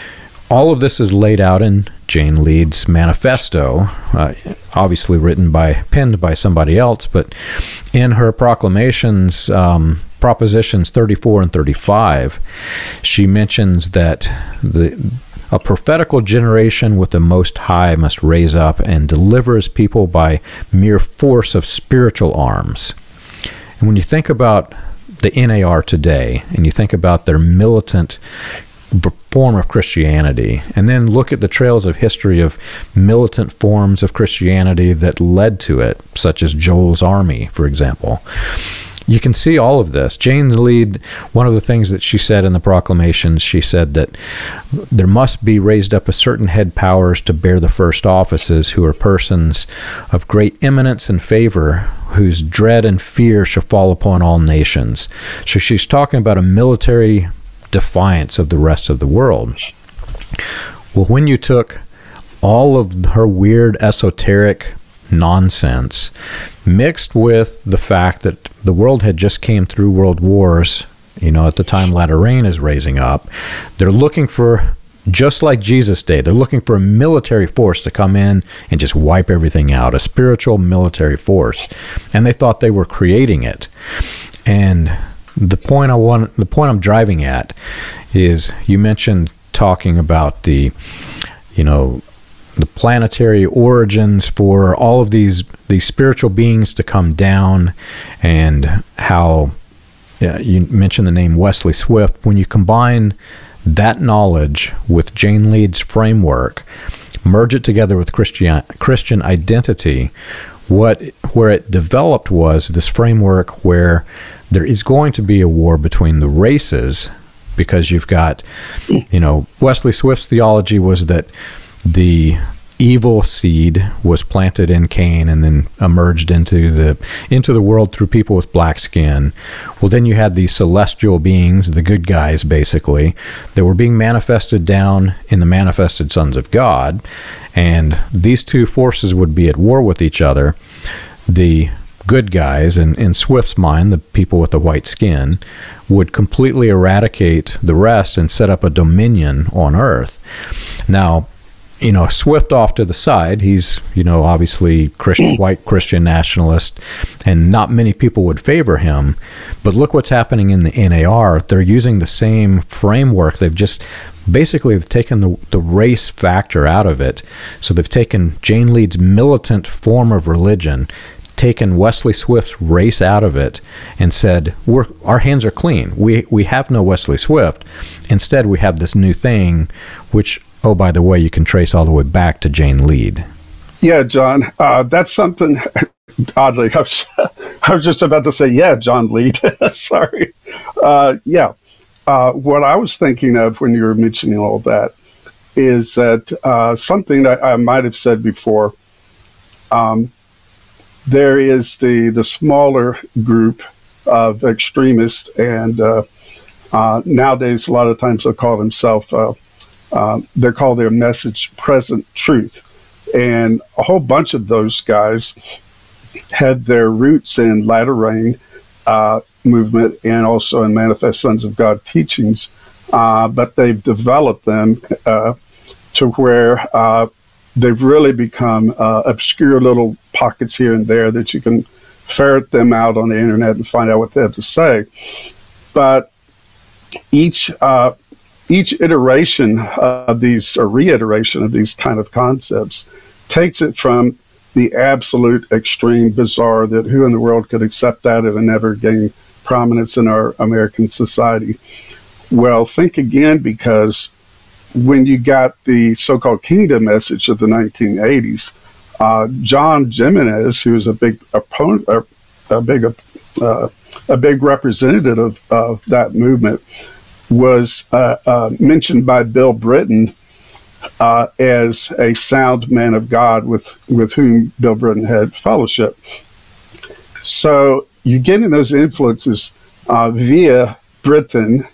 All of this is laid out in Jane Lead's manifesto, uh, obviously written by, penned by somebody else, but in her proclamations, um, Propositions thirty-four and thirty-five, she mentions that the, a prophetical generation with the Most High must raise up and deliver his people by mere force of spiritual arms. And when you think about the N A R today, and you think about their militant form of Christianity, and then look at the trails of history of militant forms of Christianity that led to it, such as Joel's Army, for example. You can see all of this. Jane Lead, one of the things that she said in the proclamations, she said that there must be raised up a certain head powers to bear the first offices, who are persons of great eminence and favor, whose dread and fear shall fall upon all nations. So she's talking about a military defiance of the rest of the world. Well, when you took all of her weird esoteric nonsense mixed with the fact that the world had just came through world wars, you know, at the time Latter Rain is raising up, they're looking for, just like Jesus did, they're looking for a military force to come in and just wipe everything out, a spiritual military force. And they thought they were creating it. And The point I want, the point I'm driving at is, you mentioned talking about the, you know, the planetary origins for all of these these spiritual beings to come down, and how, yeah, you mentioned the name Wesley Swift. When you combine that knowledge with Jane Lead's framework, merge it together with Christian Christian identity, what where it developed was this framework where there is going to be a war between the races, because you've got, you know, Wesley Swift's theology was that the evil seed was planted in Cain and then emerged into the into the world through people with black skin. Well, then you had these celestial beings, the good guys, basically, that were being manifested down in the manifested sons of God. And these two forces would be at war with each other. The good guys, and in Swift's mind, the people with the white skin, would completely eradicate the rest and set up a dominion on earth. Now, you know, Swift off to the side, he's, you know, obviously Christian, white Christian nationalist, and not many people would favor him. But look what's happening in the N A R. They're using the same framework. They've just basically have taken the, the race factor out of it. So they've taken Jane Lead's militant form of religion, taken Wesley Swift's race out of it, and said, we're, our hands are clean. We we have no Wesley Swift. Instead, we have this new thing, which, oh, by the way, you can trace all the way back to Jane Lead. Yeah, John, uh, that's something, oddly, I was, I was just about to say, yeah, John Lead, sorry. Uh, yeah, uh, what I was thinking of when you were mentioning all that is that uh, something that I might have said before, um, there is the, the smaller group of extremists, and uh, uh, nowadays a lot of times they'll call themselves, uh, uh, they're called their message present truth. And a whole bunch of those guys had their roots in Latter Rain uh, movement and also in Manifest Sons of God teachings, uh, but they've developed them uh, to where uh, they've really become uh, obscure little pockets here and there that you can ferret them out on the internet and find out what they have to say. But each uh, each iteration of these, or reiteration of these kind of concepts, takes it from the absolute extreme bizarre that who in the world could accept that if it never gained prominence in our American society. Well, think again, because when you got the so-called kingdom message of the nineteen eighties, uh, John Gimenez, who was a big opponent, uh, a big, uh, a big representative of, of that movement, was uh, uh, mentioned by Bill Britton uh, as a sound man of God, with with whom Bill Britton had fellowship. So you're getting those influences uh, via Britton,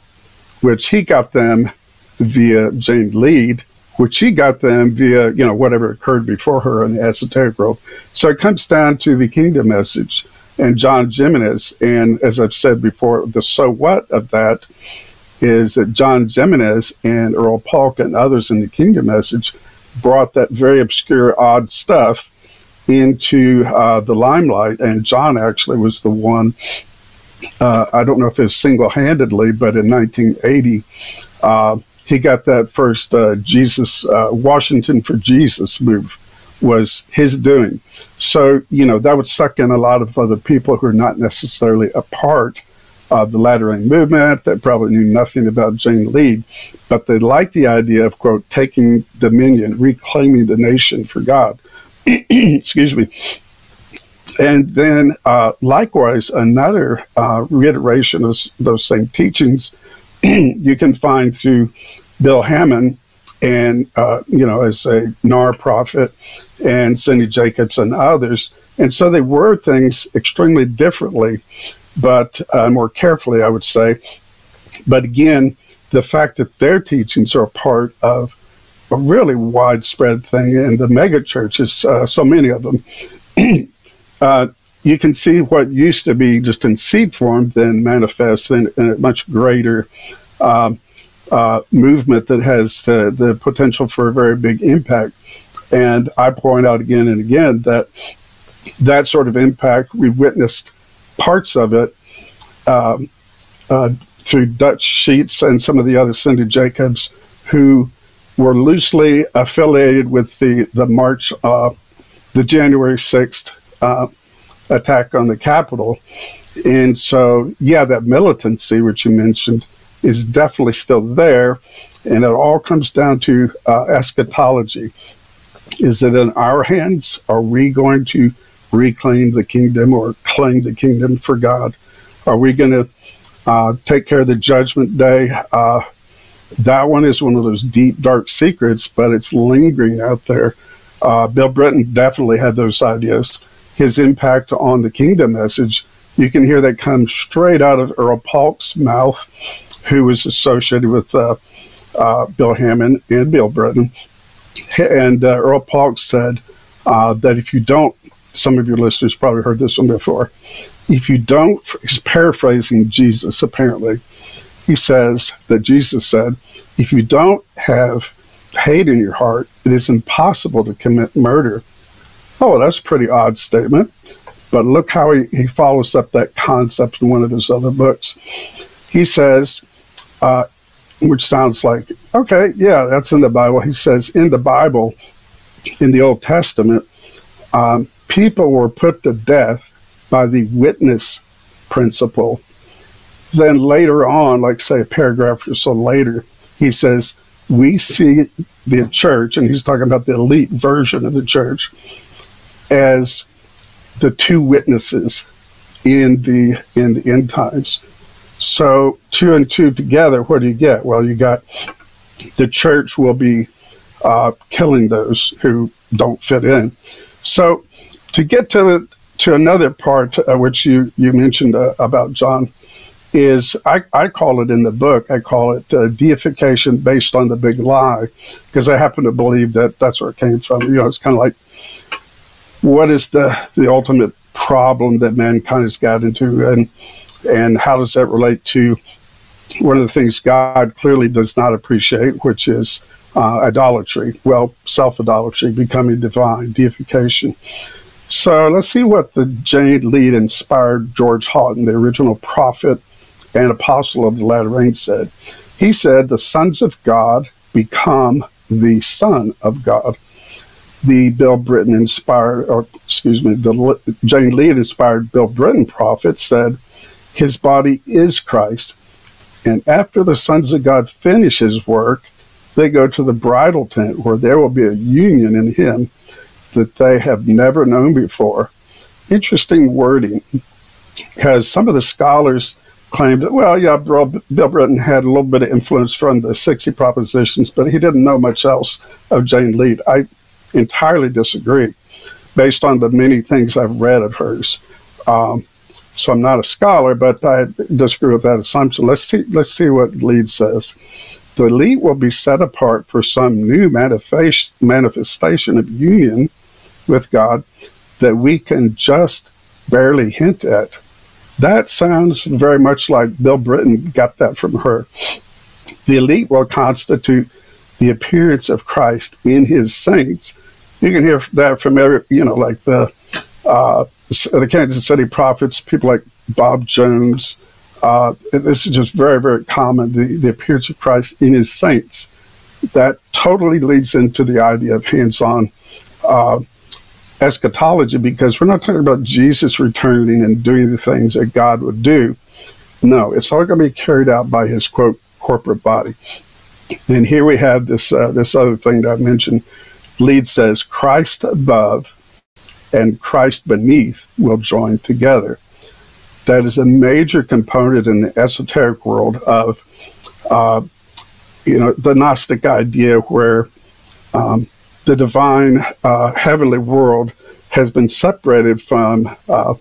which he got them via Jane Lead, which she got them via, you know, whatever occurred before her in the esoteric world. So it comes down to the kingdom message and John Gimenez. And as I've said before, the so what of that is that John Gimenez and Earl Paulk and others in the kingdom message brought that very obscure, odd stuff into uh, the limelight. And John actually was the one, uh, I don't know if it was single-handedly, but in nineteen eighty, uh, he got that first uh, Jesus, uh, Washington for Jesus move was his doing. So, you know, that would suck in a lot of other people who are not necessarily a part of the Latter Rain movement, that probably knew nothing about Jane Lead, but they liked the idea of, quote, taking dominion, reclaiming the nation for God. Excuse me. And then, uh, likewise, another uh, reiteration of those same teachings you can find through Bill Hammond and, uh, you know, as a N A R prophet, and Cindy Jacobs and others. And so they word things extremely differently, but uh, more carefully, I would say. But again, the fact that their teachings are part of a really widespread thing in the mega churches, uh, so many of them, uh, you can see what used to be just in seed form then manifests in, in a much greater um, uh, movement that has the, the potential for a very big impact. And I point out again and again that that sort of impact, we witnessed parts of it um, uh, through Dutch Sheets and some of the other Cindy Jacobs, who were loosely affiliated with the, the March, uh, the January sixth uh, attack on the Capitol. And so, yeah, that militancy, which you mentioned, is definitely still there. And it all comes down to uh, eschatology. Is it in our hands? Are we going to reclaim the kingdom or claim the kingdom for God? Are we going to uh, take care of the judgment day? Uh, that one is one of those deep, dark secrets, but it's lingering out there. Uh, Bill Britton definitely had those ideas. His impact on the kingdom message, you can hear that come straight out of Earl Paulk's mouth, who was associated with uh, uh, Bill Hammond and Bill Britton. And uh, Earl Paulk said uh, that if you don't, some of your listeners probably heard this one before, if you don't, he's paraphrasing Jesus apparently, he says that Jesus said, if you don't have hate in your heart, it is impossible to commit murder. Oh, that's a pretty odd statement. But look how he, he follows up that concept in one of his other books. He says, uh, which sounds like, okay, yeah, that's in the Bible. He says, in the Bible, in the Old Testament, um, people were put to death by the witness principle. Then later on, like say a paragraph or so later, he says, we see the church, and he's talking about the elite version of the church, as the two witnesses in the in the end times. So two and two together, what do you get? Well, you got the church will be uh, killing those who don't fit in. So to get to the, to another part, uh, which you you mentioned uh, about John, is I, I call it in the book, I call it uh, deification based on the big lie, because I happen to believe that that's where it came from. You know, it's kind of like, what is the, the ultimate problem that mankind has got into, and and how does that relate to one of the things God clearly does not appreciate, which is uh, idolatry, well, self-idolatry, becoming divine, deification. So let's see what the Jane Lead inspired George Hawtin, the original prophet and apostle of the Latter Rain, said. He said, the sons of God become the Son of God. The Bill Britton inspired, or excuse me, the Jane Lead inspired Bill Britton prophet said, his body is Christ. And after the sons of God finish his work, they go to the bridal tent where there will be a union in him that they have never known before. Interesting wording, because some of the scholars claimed that, well, yeah, Bill Britton had a little bit of influence from the Sixty Propositions, but he didn't know much else of Jane Lead. I entirely disagree, based on the many things I've read of hers. Um, so I'm not a scholar, but I disagree with that assumption. Let's see, let's see what Lead says. The elite will be set apart for some new manifest, manifestation of union with God that we can just barely hint at. That sounds very much like Bill Britton got that from her. The elite will constitute the appearance of Christ in his saints. You can hear that from every, you know, like the uh, the Kansas City prophets, people like Bob Jones. Uh, this is just very, very common, the, the appearance of Christ in his saints. That totally leads into the idea of hands-on uh, eschatology, because we're not talking about Jesus returning and doing the things that God would do. No, it's all going to be carried out by his, quote, corporate body. And here we have this uh, this other thing that I mentioned. Lead says, Christ above and Christ beneath will join together. That is a major component in the esoteric world of, uh, you know, the Gnostic idea where um, the divine uh, heavenly world has been separated from uh,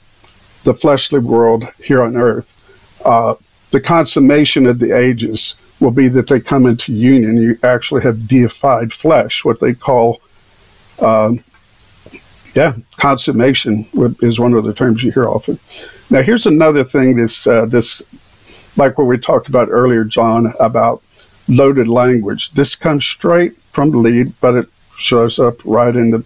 the fleshly world here on earth. Uh, the consummation of the ages will be that they come into union. You actually have deified flesh, what they call, um, yeah, consummation is one of the terms you hear often. Now, here's another thing, this, uh, this, like what we talked about earlier, John, about loaded language. This comes straight from the Lead, but it shows up right in the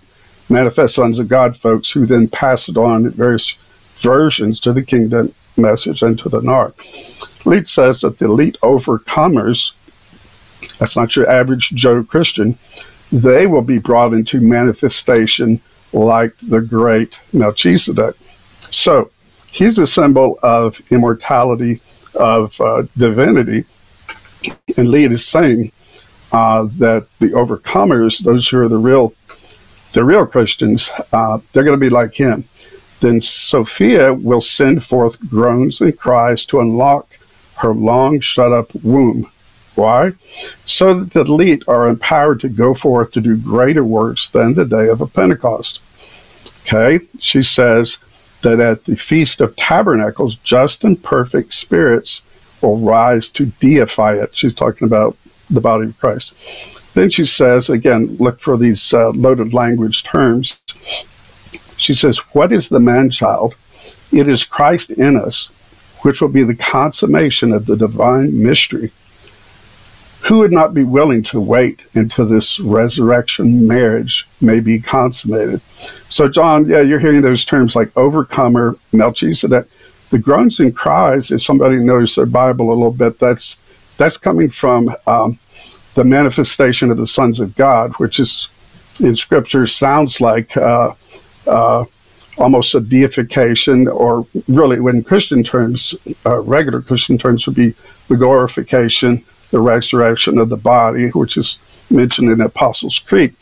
Manifest Sons of God folks, who then pass it on in various versions to the kingdom message and to the N A R C. Lead says that the elite overcomers, that's not your average Joe Christian, they will be brought into manifestation like the great Melchizedek. So he's a symbol of immortality, of uh, divinity. And Lead is saying uh, that the overcomers, those who are the real the real Christians, uh, they're going to be like him. Then Sophia will send forth groans and cries to unlock her long shut up womb. Why? So that the elite are empowered to go forth to do greater works than the day of a Pentecost. Okay, she says that at the Feast of Tabernacles, just and perfect spirits will rise to deify it. She's talking about the body of Christ. Then she says, again, look for these uh, loaded language terms. She says, what is the man-child? It is Christ in us, which will be the consummation of the divine mystery. Who would not be willing to wait until this resurrection marriage may be consummated? So, John, yeah, you're hearing those terms like overcomer, Melchizedek. The groans and cries, if somebody knows their Bible a little bit, that's that's coming from um, the manifestation of the sons of God, which is, in Scripture, sounds like uh, uh, almost a deification, or really, in Christian terms, uh, regular Christian terms would be the glorification, the resurrection of the body, which is mentioned in the Apostles' Creed.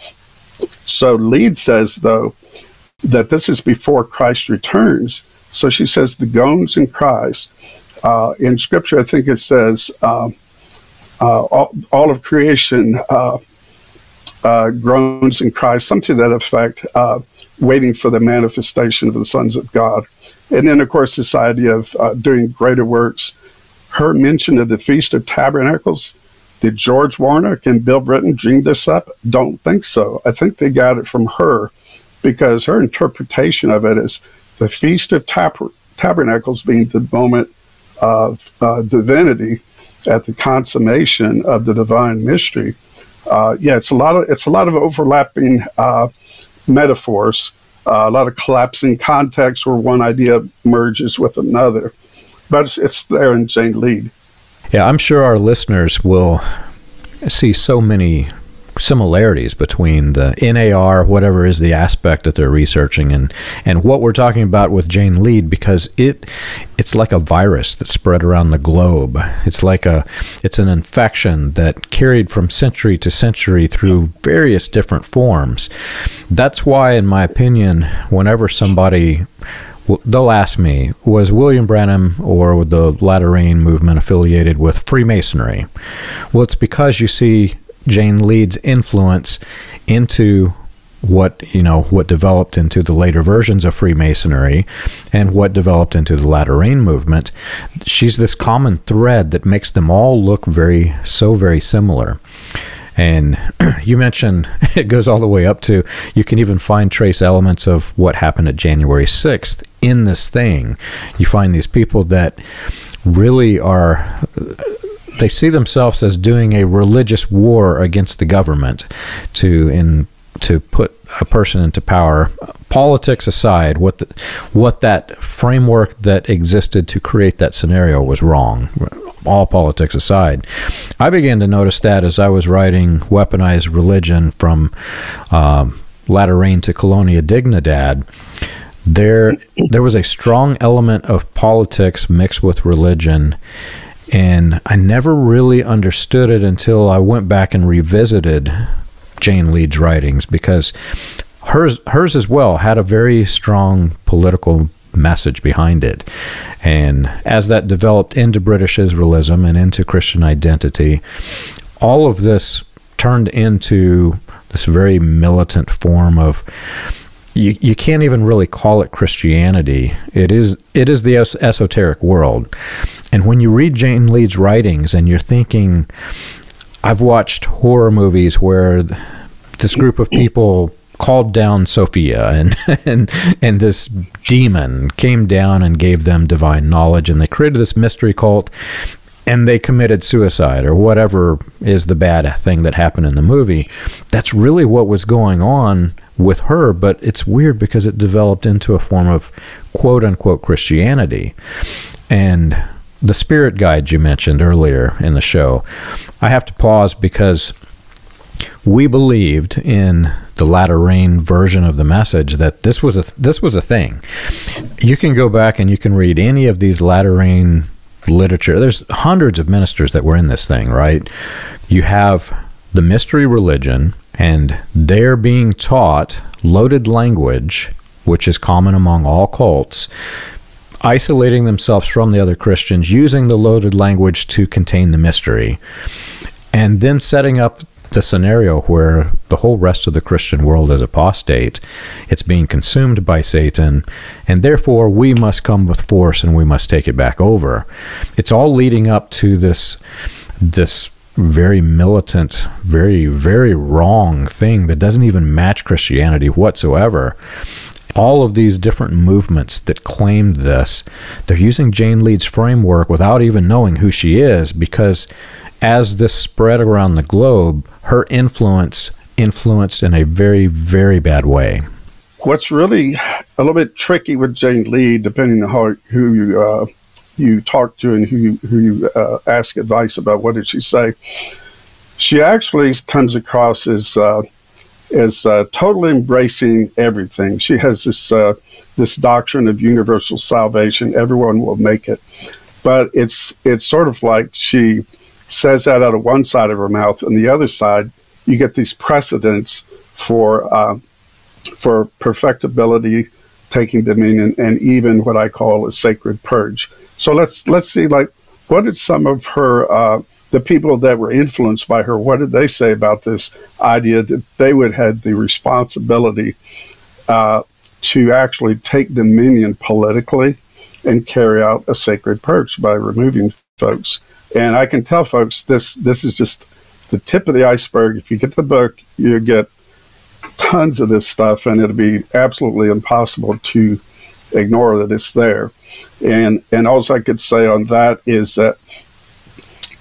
So Lead says, though, that this is before Christ returns. So she says the groans and cries. Uh, in Scripture, I think it says um, uh, all, all of creation uh, uh, groans and cries, something to that effect, uh, waiting for the manifestation of the sons of God. And then, of course, this idea of uh, doing greater works. Her mention of the Feast of Tabernacles, did George Warnock and Bill Britton dream this up? Don't think so. I think they got it from her, because her interpretation of it is the Feast of Tab- Tabernacles being the moment of uh, divinity at the consummation of the divine mystery. Uh, yeah, it's a lot of it's a lot of overlapping uh, metaphors, uh, a lot of collapsing contexts where one idea merges with another. But it's there in Jane Lead. Yeah, I'm sure our listeners will see so many similarities between the N A R, whatever is the aspect that they're researching, and, and what we're talking about with Jane Lead, because it it's like a virus that spread around the globe. It's like a it's an infection that carried from century to century through various different forms. That's why, in my opinion, whenever somebody they'll ask me, was William Branham or the Latter Rain movement affiliated with Freemasonry? Well, it's because you see Jane Lead's influence into what, you know, what developed into the later versions of Freemasonry and what developed into the Latter Rain movement. She's this common thread that makes them all look very, so very similar. And you mentioned it goes all the way up to, you can even find trace elements of what happened at January sixth in this thing. You find these people that really are, they see themselves as doing a religious war against the government to in to put a person into power. Politics aside, what the, what that framework that existed to create that scenario was wrong. All politics aside, I began to notice that as I was writing Weaponized Religion from um, Latter Rain to Colonia Dignidad, there there was a strong element of politics mixed with religion, and I never really understood it until I went back and revisited Jane Lead's writings, because hers hers as well had a very strong political message behind it. And as that developed into British Israelism and into Christian identity, all of this turned into this very militant form of, you, you can't even really call it Christianity. It is it is the es- esoteric world. And when you read Jane Lead's writings and you're thinking, I've watched horror movies where this group of people called down Sophia, and, and and this demon came down and gave them divine knowledge, and they created this mystery cult, and they committed suicide, or whatever is the bad thing that happened in the movie. That's really what was going on with her, but it's weird because it developed into a form of quote-unquote Christianity. And the spirit guide you mentioned earlier in the show, I have to pause because we believed in the Latter Rain version of the message that this was a this was a thing. You can go back and you can read any of these Latter Rain literature. There's hundreds of ministers that were in this thing, right? You have the mystery religion, and they're being taught loaded language, which is common among all cults, isolating themselves from the other Christians, using the loaded language to contain the mystery, and then setting up the scenario where the whole rest of the Christian world is apostate. It's being consumed by Satan, and therefore we must come with force and we must take it back over. It's all leading up to this this very militant, very, very wrong thing that doesn't even match Christianity whatsoever. All of these different movements that claimed this, they're using Jane Lead's framework without even knowing who she is, because as this spread around the globe, her influence influenced in a very, very bad way. What's really a little bit tricky with Jane Lead, depending on how, who you uh, you talk to and who you, who you uh, ask advice about, what did she say? She actually comes across as uh, as uh, totally embracing everything. She has this uh, this doctrine of universal salvation. Everyone will make it, but it's it's sort of like she says that out of one side of her mouth, and the other side, you get these precedents for uh, for perfectibility taking dominion, and even what I call a sacred purge. So let's let's see, like, what did some of her uh, the people that were influenced by her, what did they say about this idea that they would have the responsibility uh, to actually take dominion politically and carry out a sacred purge by removing folks? And I can tell folks, this this is just the tip of the iceberg. If you get the book, you get tons of this stuff, and it'll be absolutely impossible to ignore that it's there. And and all I could say on that is that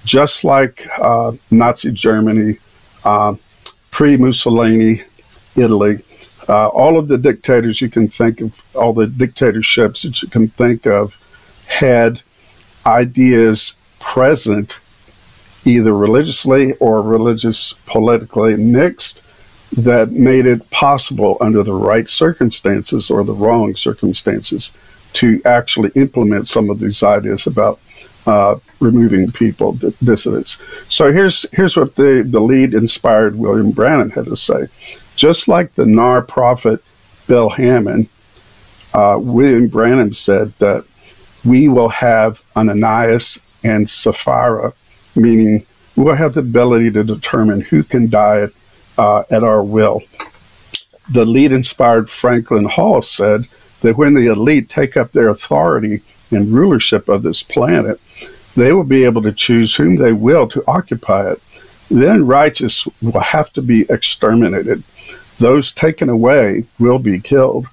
just like uh, Nazi Germany, uh, pre-Mussolini, Italy, uh, all of the dictators you can think of, all the dictatorships that you can think of, had ideas present, either religiously or religious politically mixed, that made it possible under the right circumstances or the wrong circumstances to actually implement some of these ideas about uh, removing people, d- dissidents. So here's here's what the, the Lead-inspired William Branham had to say. Just like the N A R prophet Bill Hammond, uh, William Branham said that we will have Ananias and Sapphira, meaning we'll have the ability to determine who can die at, uh, at our will. The Lead-inspired Franklin Hall said that when the elite take up their authority and rulership of this planet, they will be able to choose whom they will to occupy it. Then righteous will have to be exterminated. Those taken away will be killed.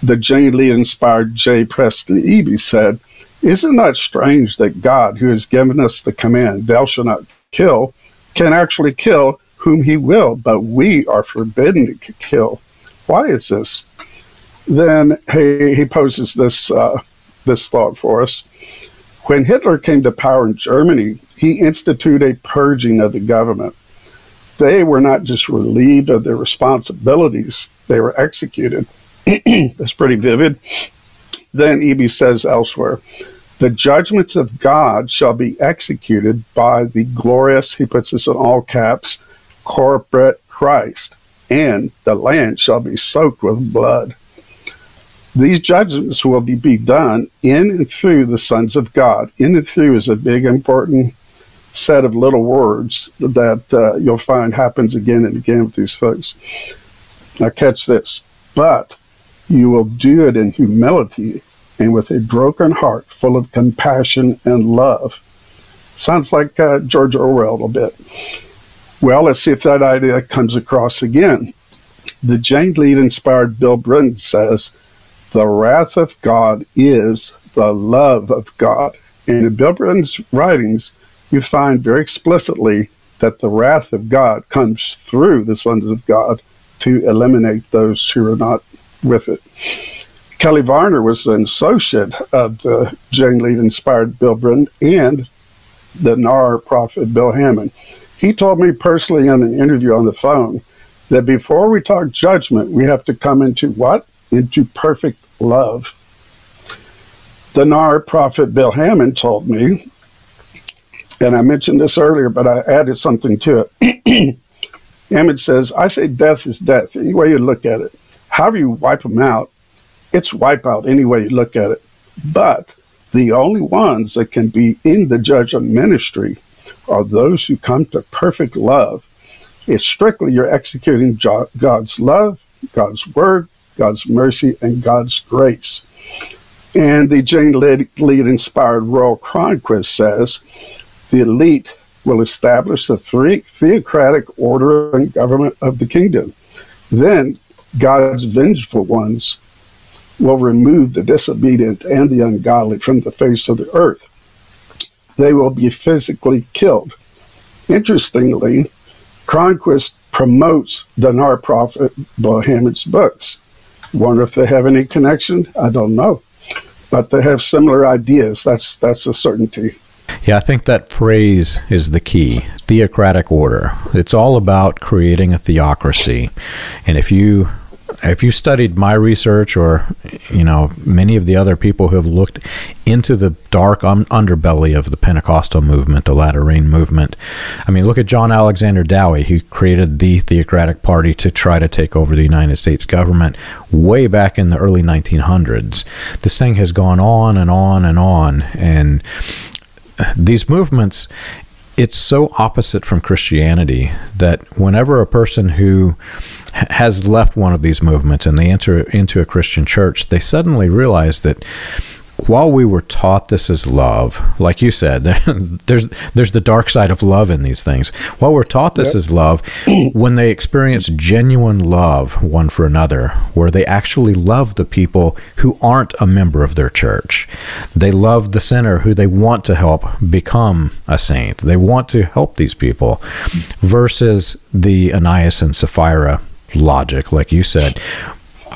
The Jane Lead-inspired J. Preston Eby said, "Is it not strange that God, who has given us the command, 'Thou shalt not kill,' can actually kill whom he will, but we are forbidden to kill? Why is this?" Then he, he poses this uh, this thought for us. When Hitler came to power in Germany, he instituted a purging of the government. They were not just relieved of their responsibilities, they were executed. That's pretty vivid. Then Eby says elsewhere, "The judgments of God shall be executed by the glorious," he puts this in all caps, "corporate Christ, and the land shall be soaked with blood." These judgments will be done in and through the sons of God. In and through is a big, important set of little words that uh, you'll find happens again and again with these folks. Now catch this. "But you will do it in humility and with a broken heart full of compassion and love." Sounds like uh, George Orwell a little bit. Well, let's see if that idea comes across again. The Jane Lead-inspired Bill Britton says, "The wrath of God is the love of God." And in Bill Britton's writings, you find very explicitly that the wrath of God comes through the sons of God to eliminate those who are not with it. Kelly Varner was an associate of the Jane Lead-inspired Bill Britton and the N A R prophet Bill Hammond. He told me personally in an interview on the phone that before we talk judgment, we have to come into what? Into perfect love. The N A R prophet Bill Hammond told me, and I mentioned this earlier, but I added something to it. Hammond says, "I say death is death, any way you look at it. However you wipe them out, it's wipe out any way you look at it. But the only ones that can be in the judgment ministry are those who come to perfect love. It's strictly you're executing God's love, God's word, God's mercy, and God's grace. And the Jane Lead-inspired Royal Cronquist says, the elite will establish the three theocratic order and government of the kingdom. Then God's vengeful ones will remove the disobedient and the ungodly from the face of the earth. They will be physically killed. Interestingly, Cronquist promotes the Nar prophet Bill Hammond's books. Wonder if they have any connection? I don't know. But they have similar ideas. That's that's a certainty. Yeah, I think that phrase is the key, theocratic order. It's all about creating a theocracy. And if you if you studied my research or, you know, many of the other people who have looked into the dark un- underbelly of the Pentecostal movement, the Latter Rain movement, I mean, look at John Alexander Dowie, who created the Theocratic Party to try to take over the United States government way back in the early nineteen hundreds. This thing has gone on and on and on. And these movements, it's so opposite from Christianity that whenever a person who has left one of these movements and they enter into a Christian church, they suddenly realize that while we were taught this is love, like you said, there's there's the dark side of love in these things. While we're taught this yep. is love, when they experience genuine love one for another, where they actually love the people who aren't a member of their church, they love the sinner who they want to help become a saint. They want to help these people versus the Ananias and Sapphira logic, like you said.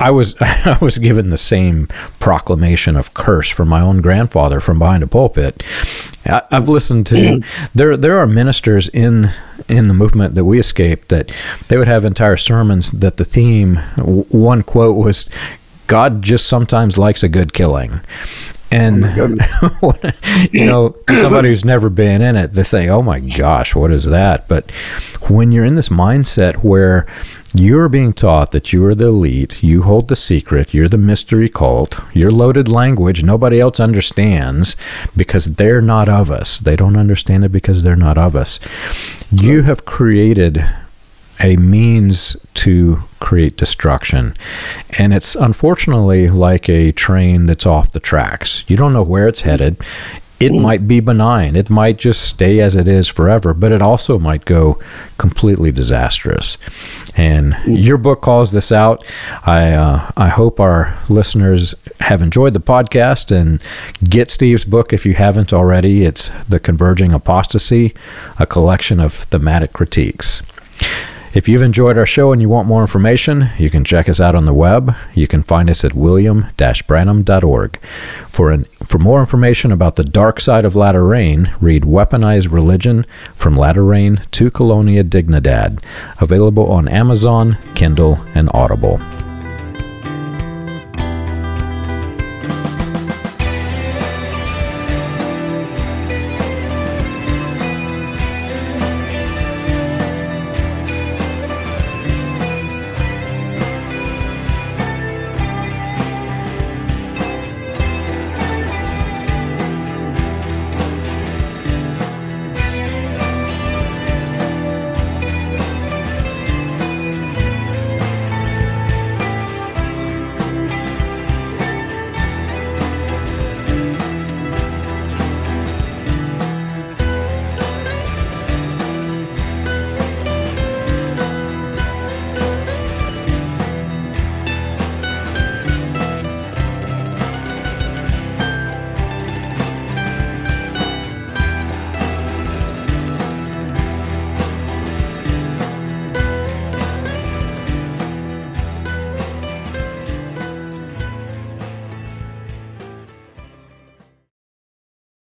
I was I was given the same proclamation of curse from my own grandfather from behind a pulpit. I, I've listened to there there are ministers in in the movement that we escaped that they would have entire sermons that the theme, one quote was, God just sometimes likes a good killing. And, oh you know, to somebody who's never been in it, they say, oh my gosh, what is that? But when you're in this mindset where you're being taught that you are the elite, you hold the secret, you're the mystery cult, you're loaded language nobody else understands because they're not of us. They don't understand it because they're not of us. You have created a means to create destruction. And it's unfortunately like a train that's off the tracks. You don't know where it's headed. It might be benign. It might just stay as it is forever, but it also might go completely disastrous. And your book calls this out. I uh, I hope our listeners have enjoyed the podcast and get Steve's book if you haven't already. It's The Converging Apostasy, a collection of thematic critiques. If you've enjoyed our show and you want more information, you can check us out on the web. You can find us at william dash branham dot org. For an, for more information about the dark side of Latter Rain, read Weaponized Religion from Latter Rain to Colonia Dignidad, available on Amazon, Kindle, and Audible.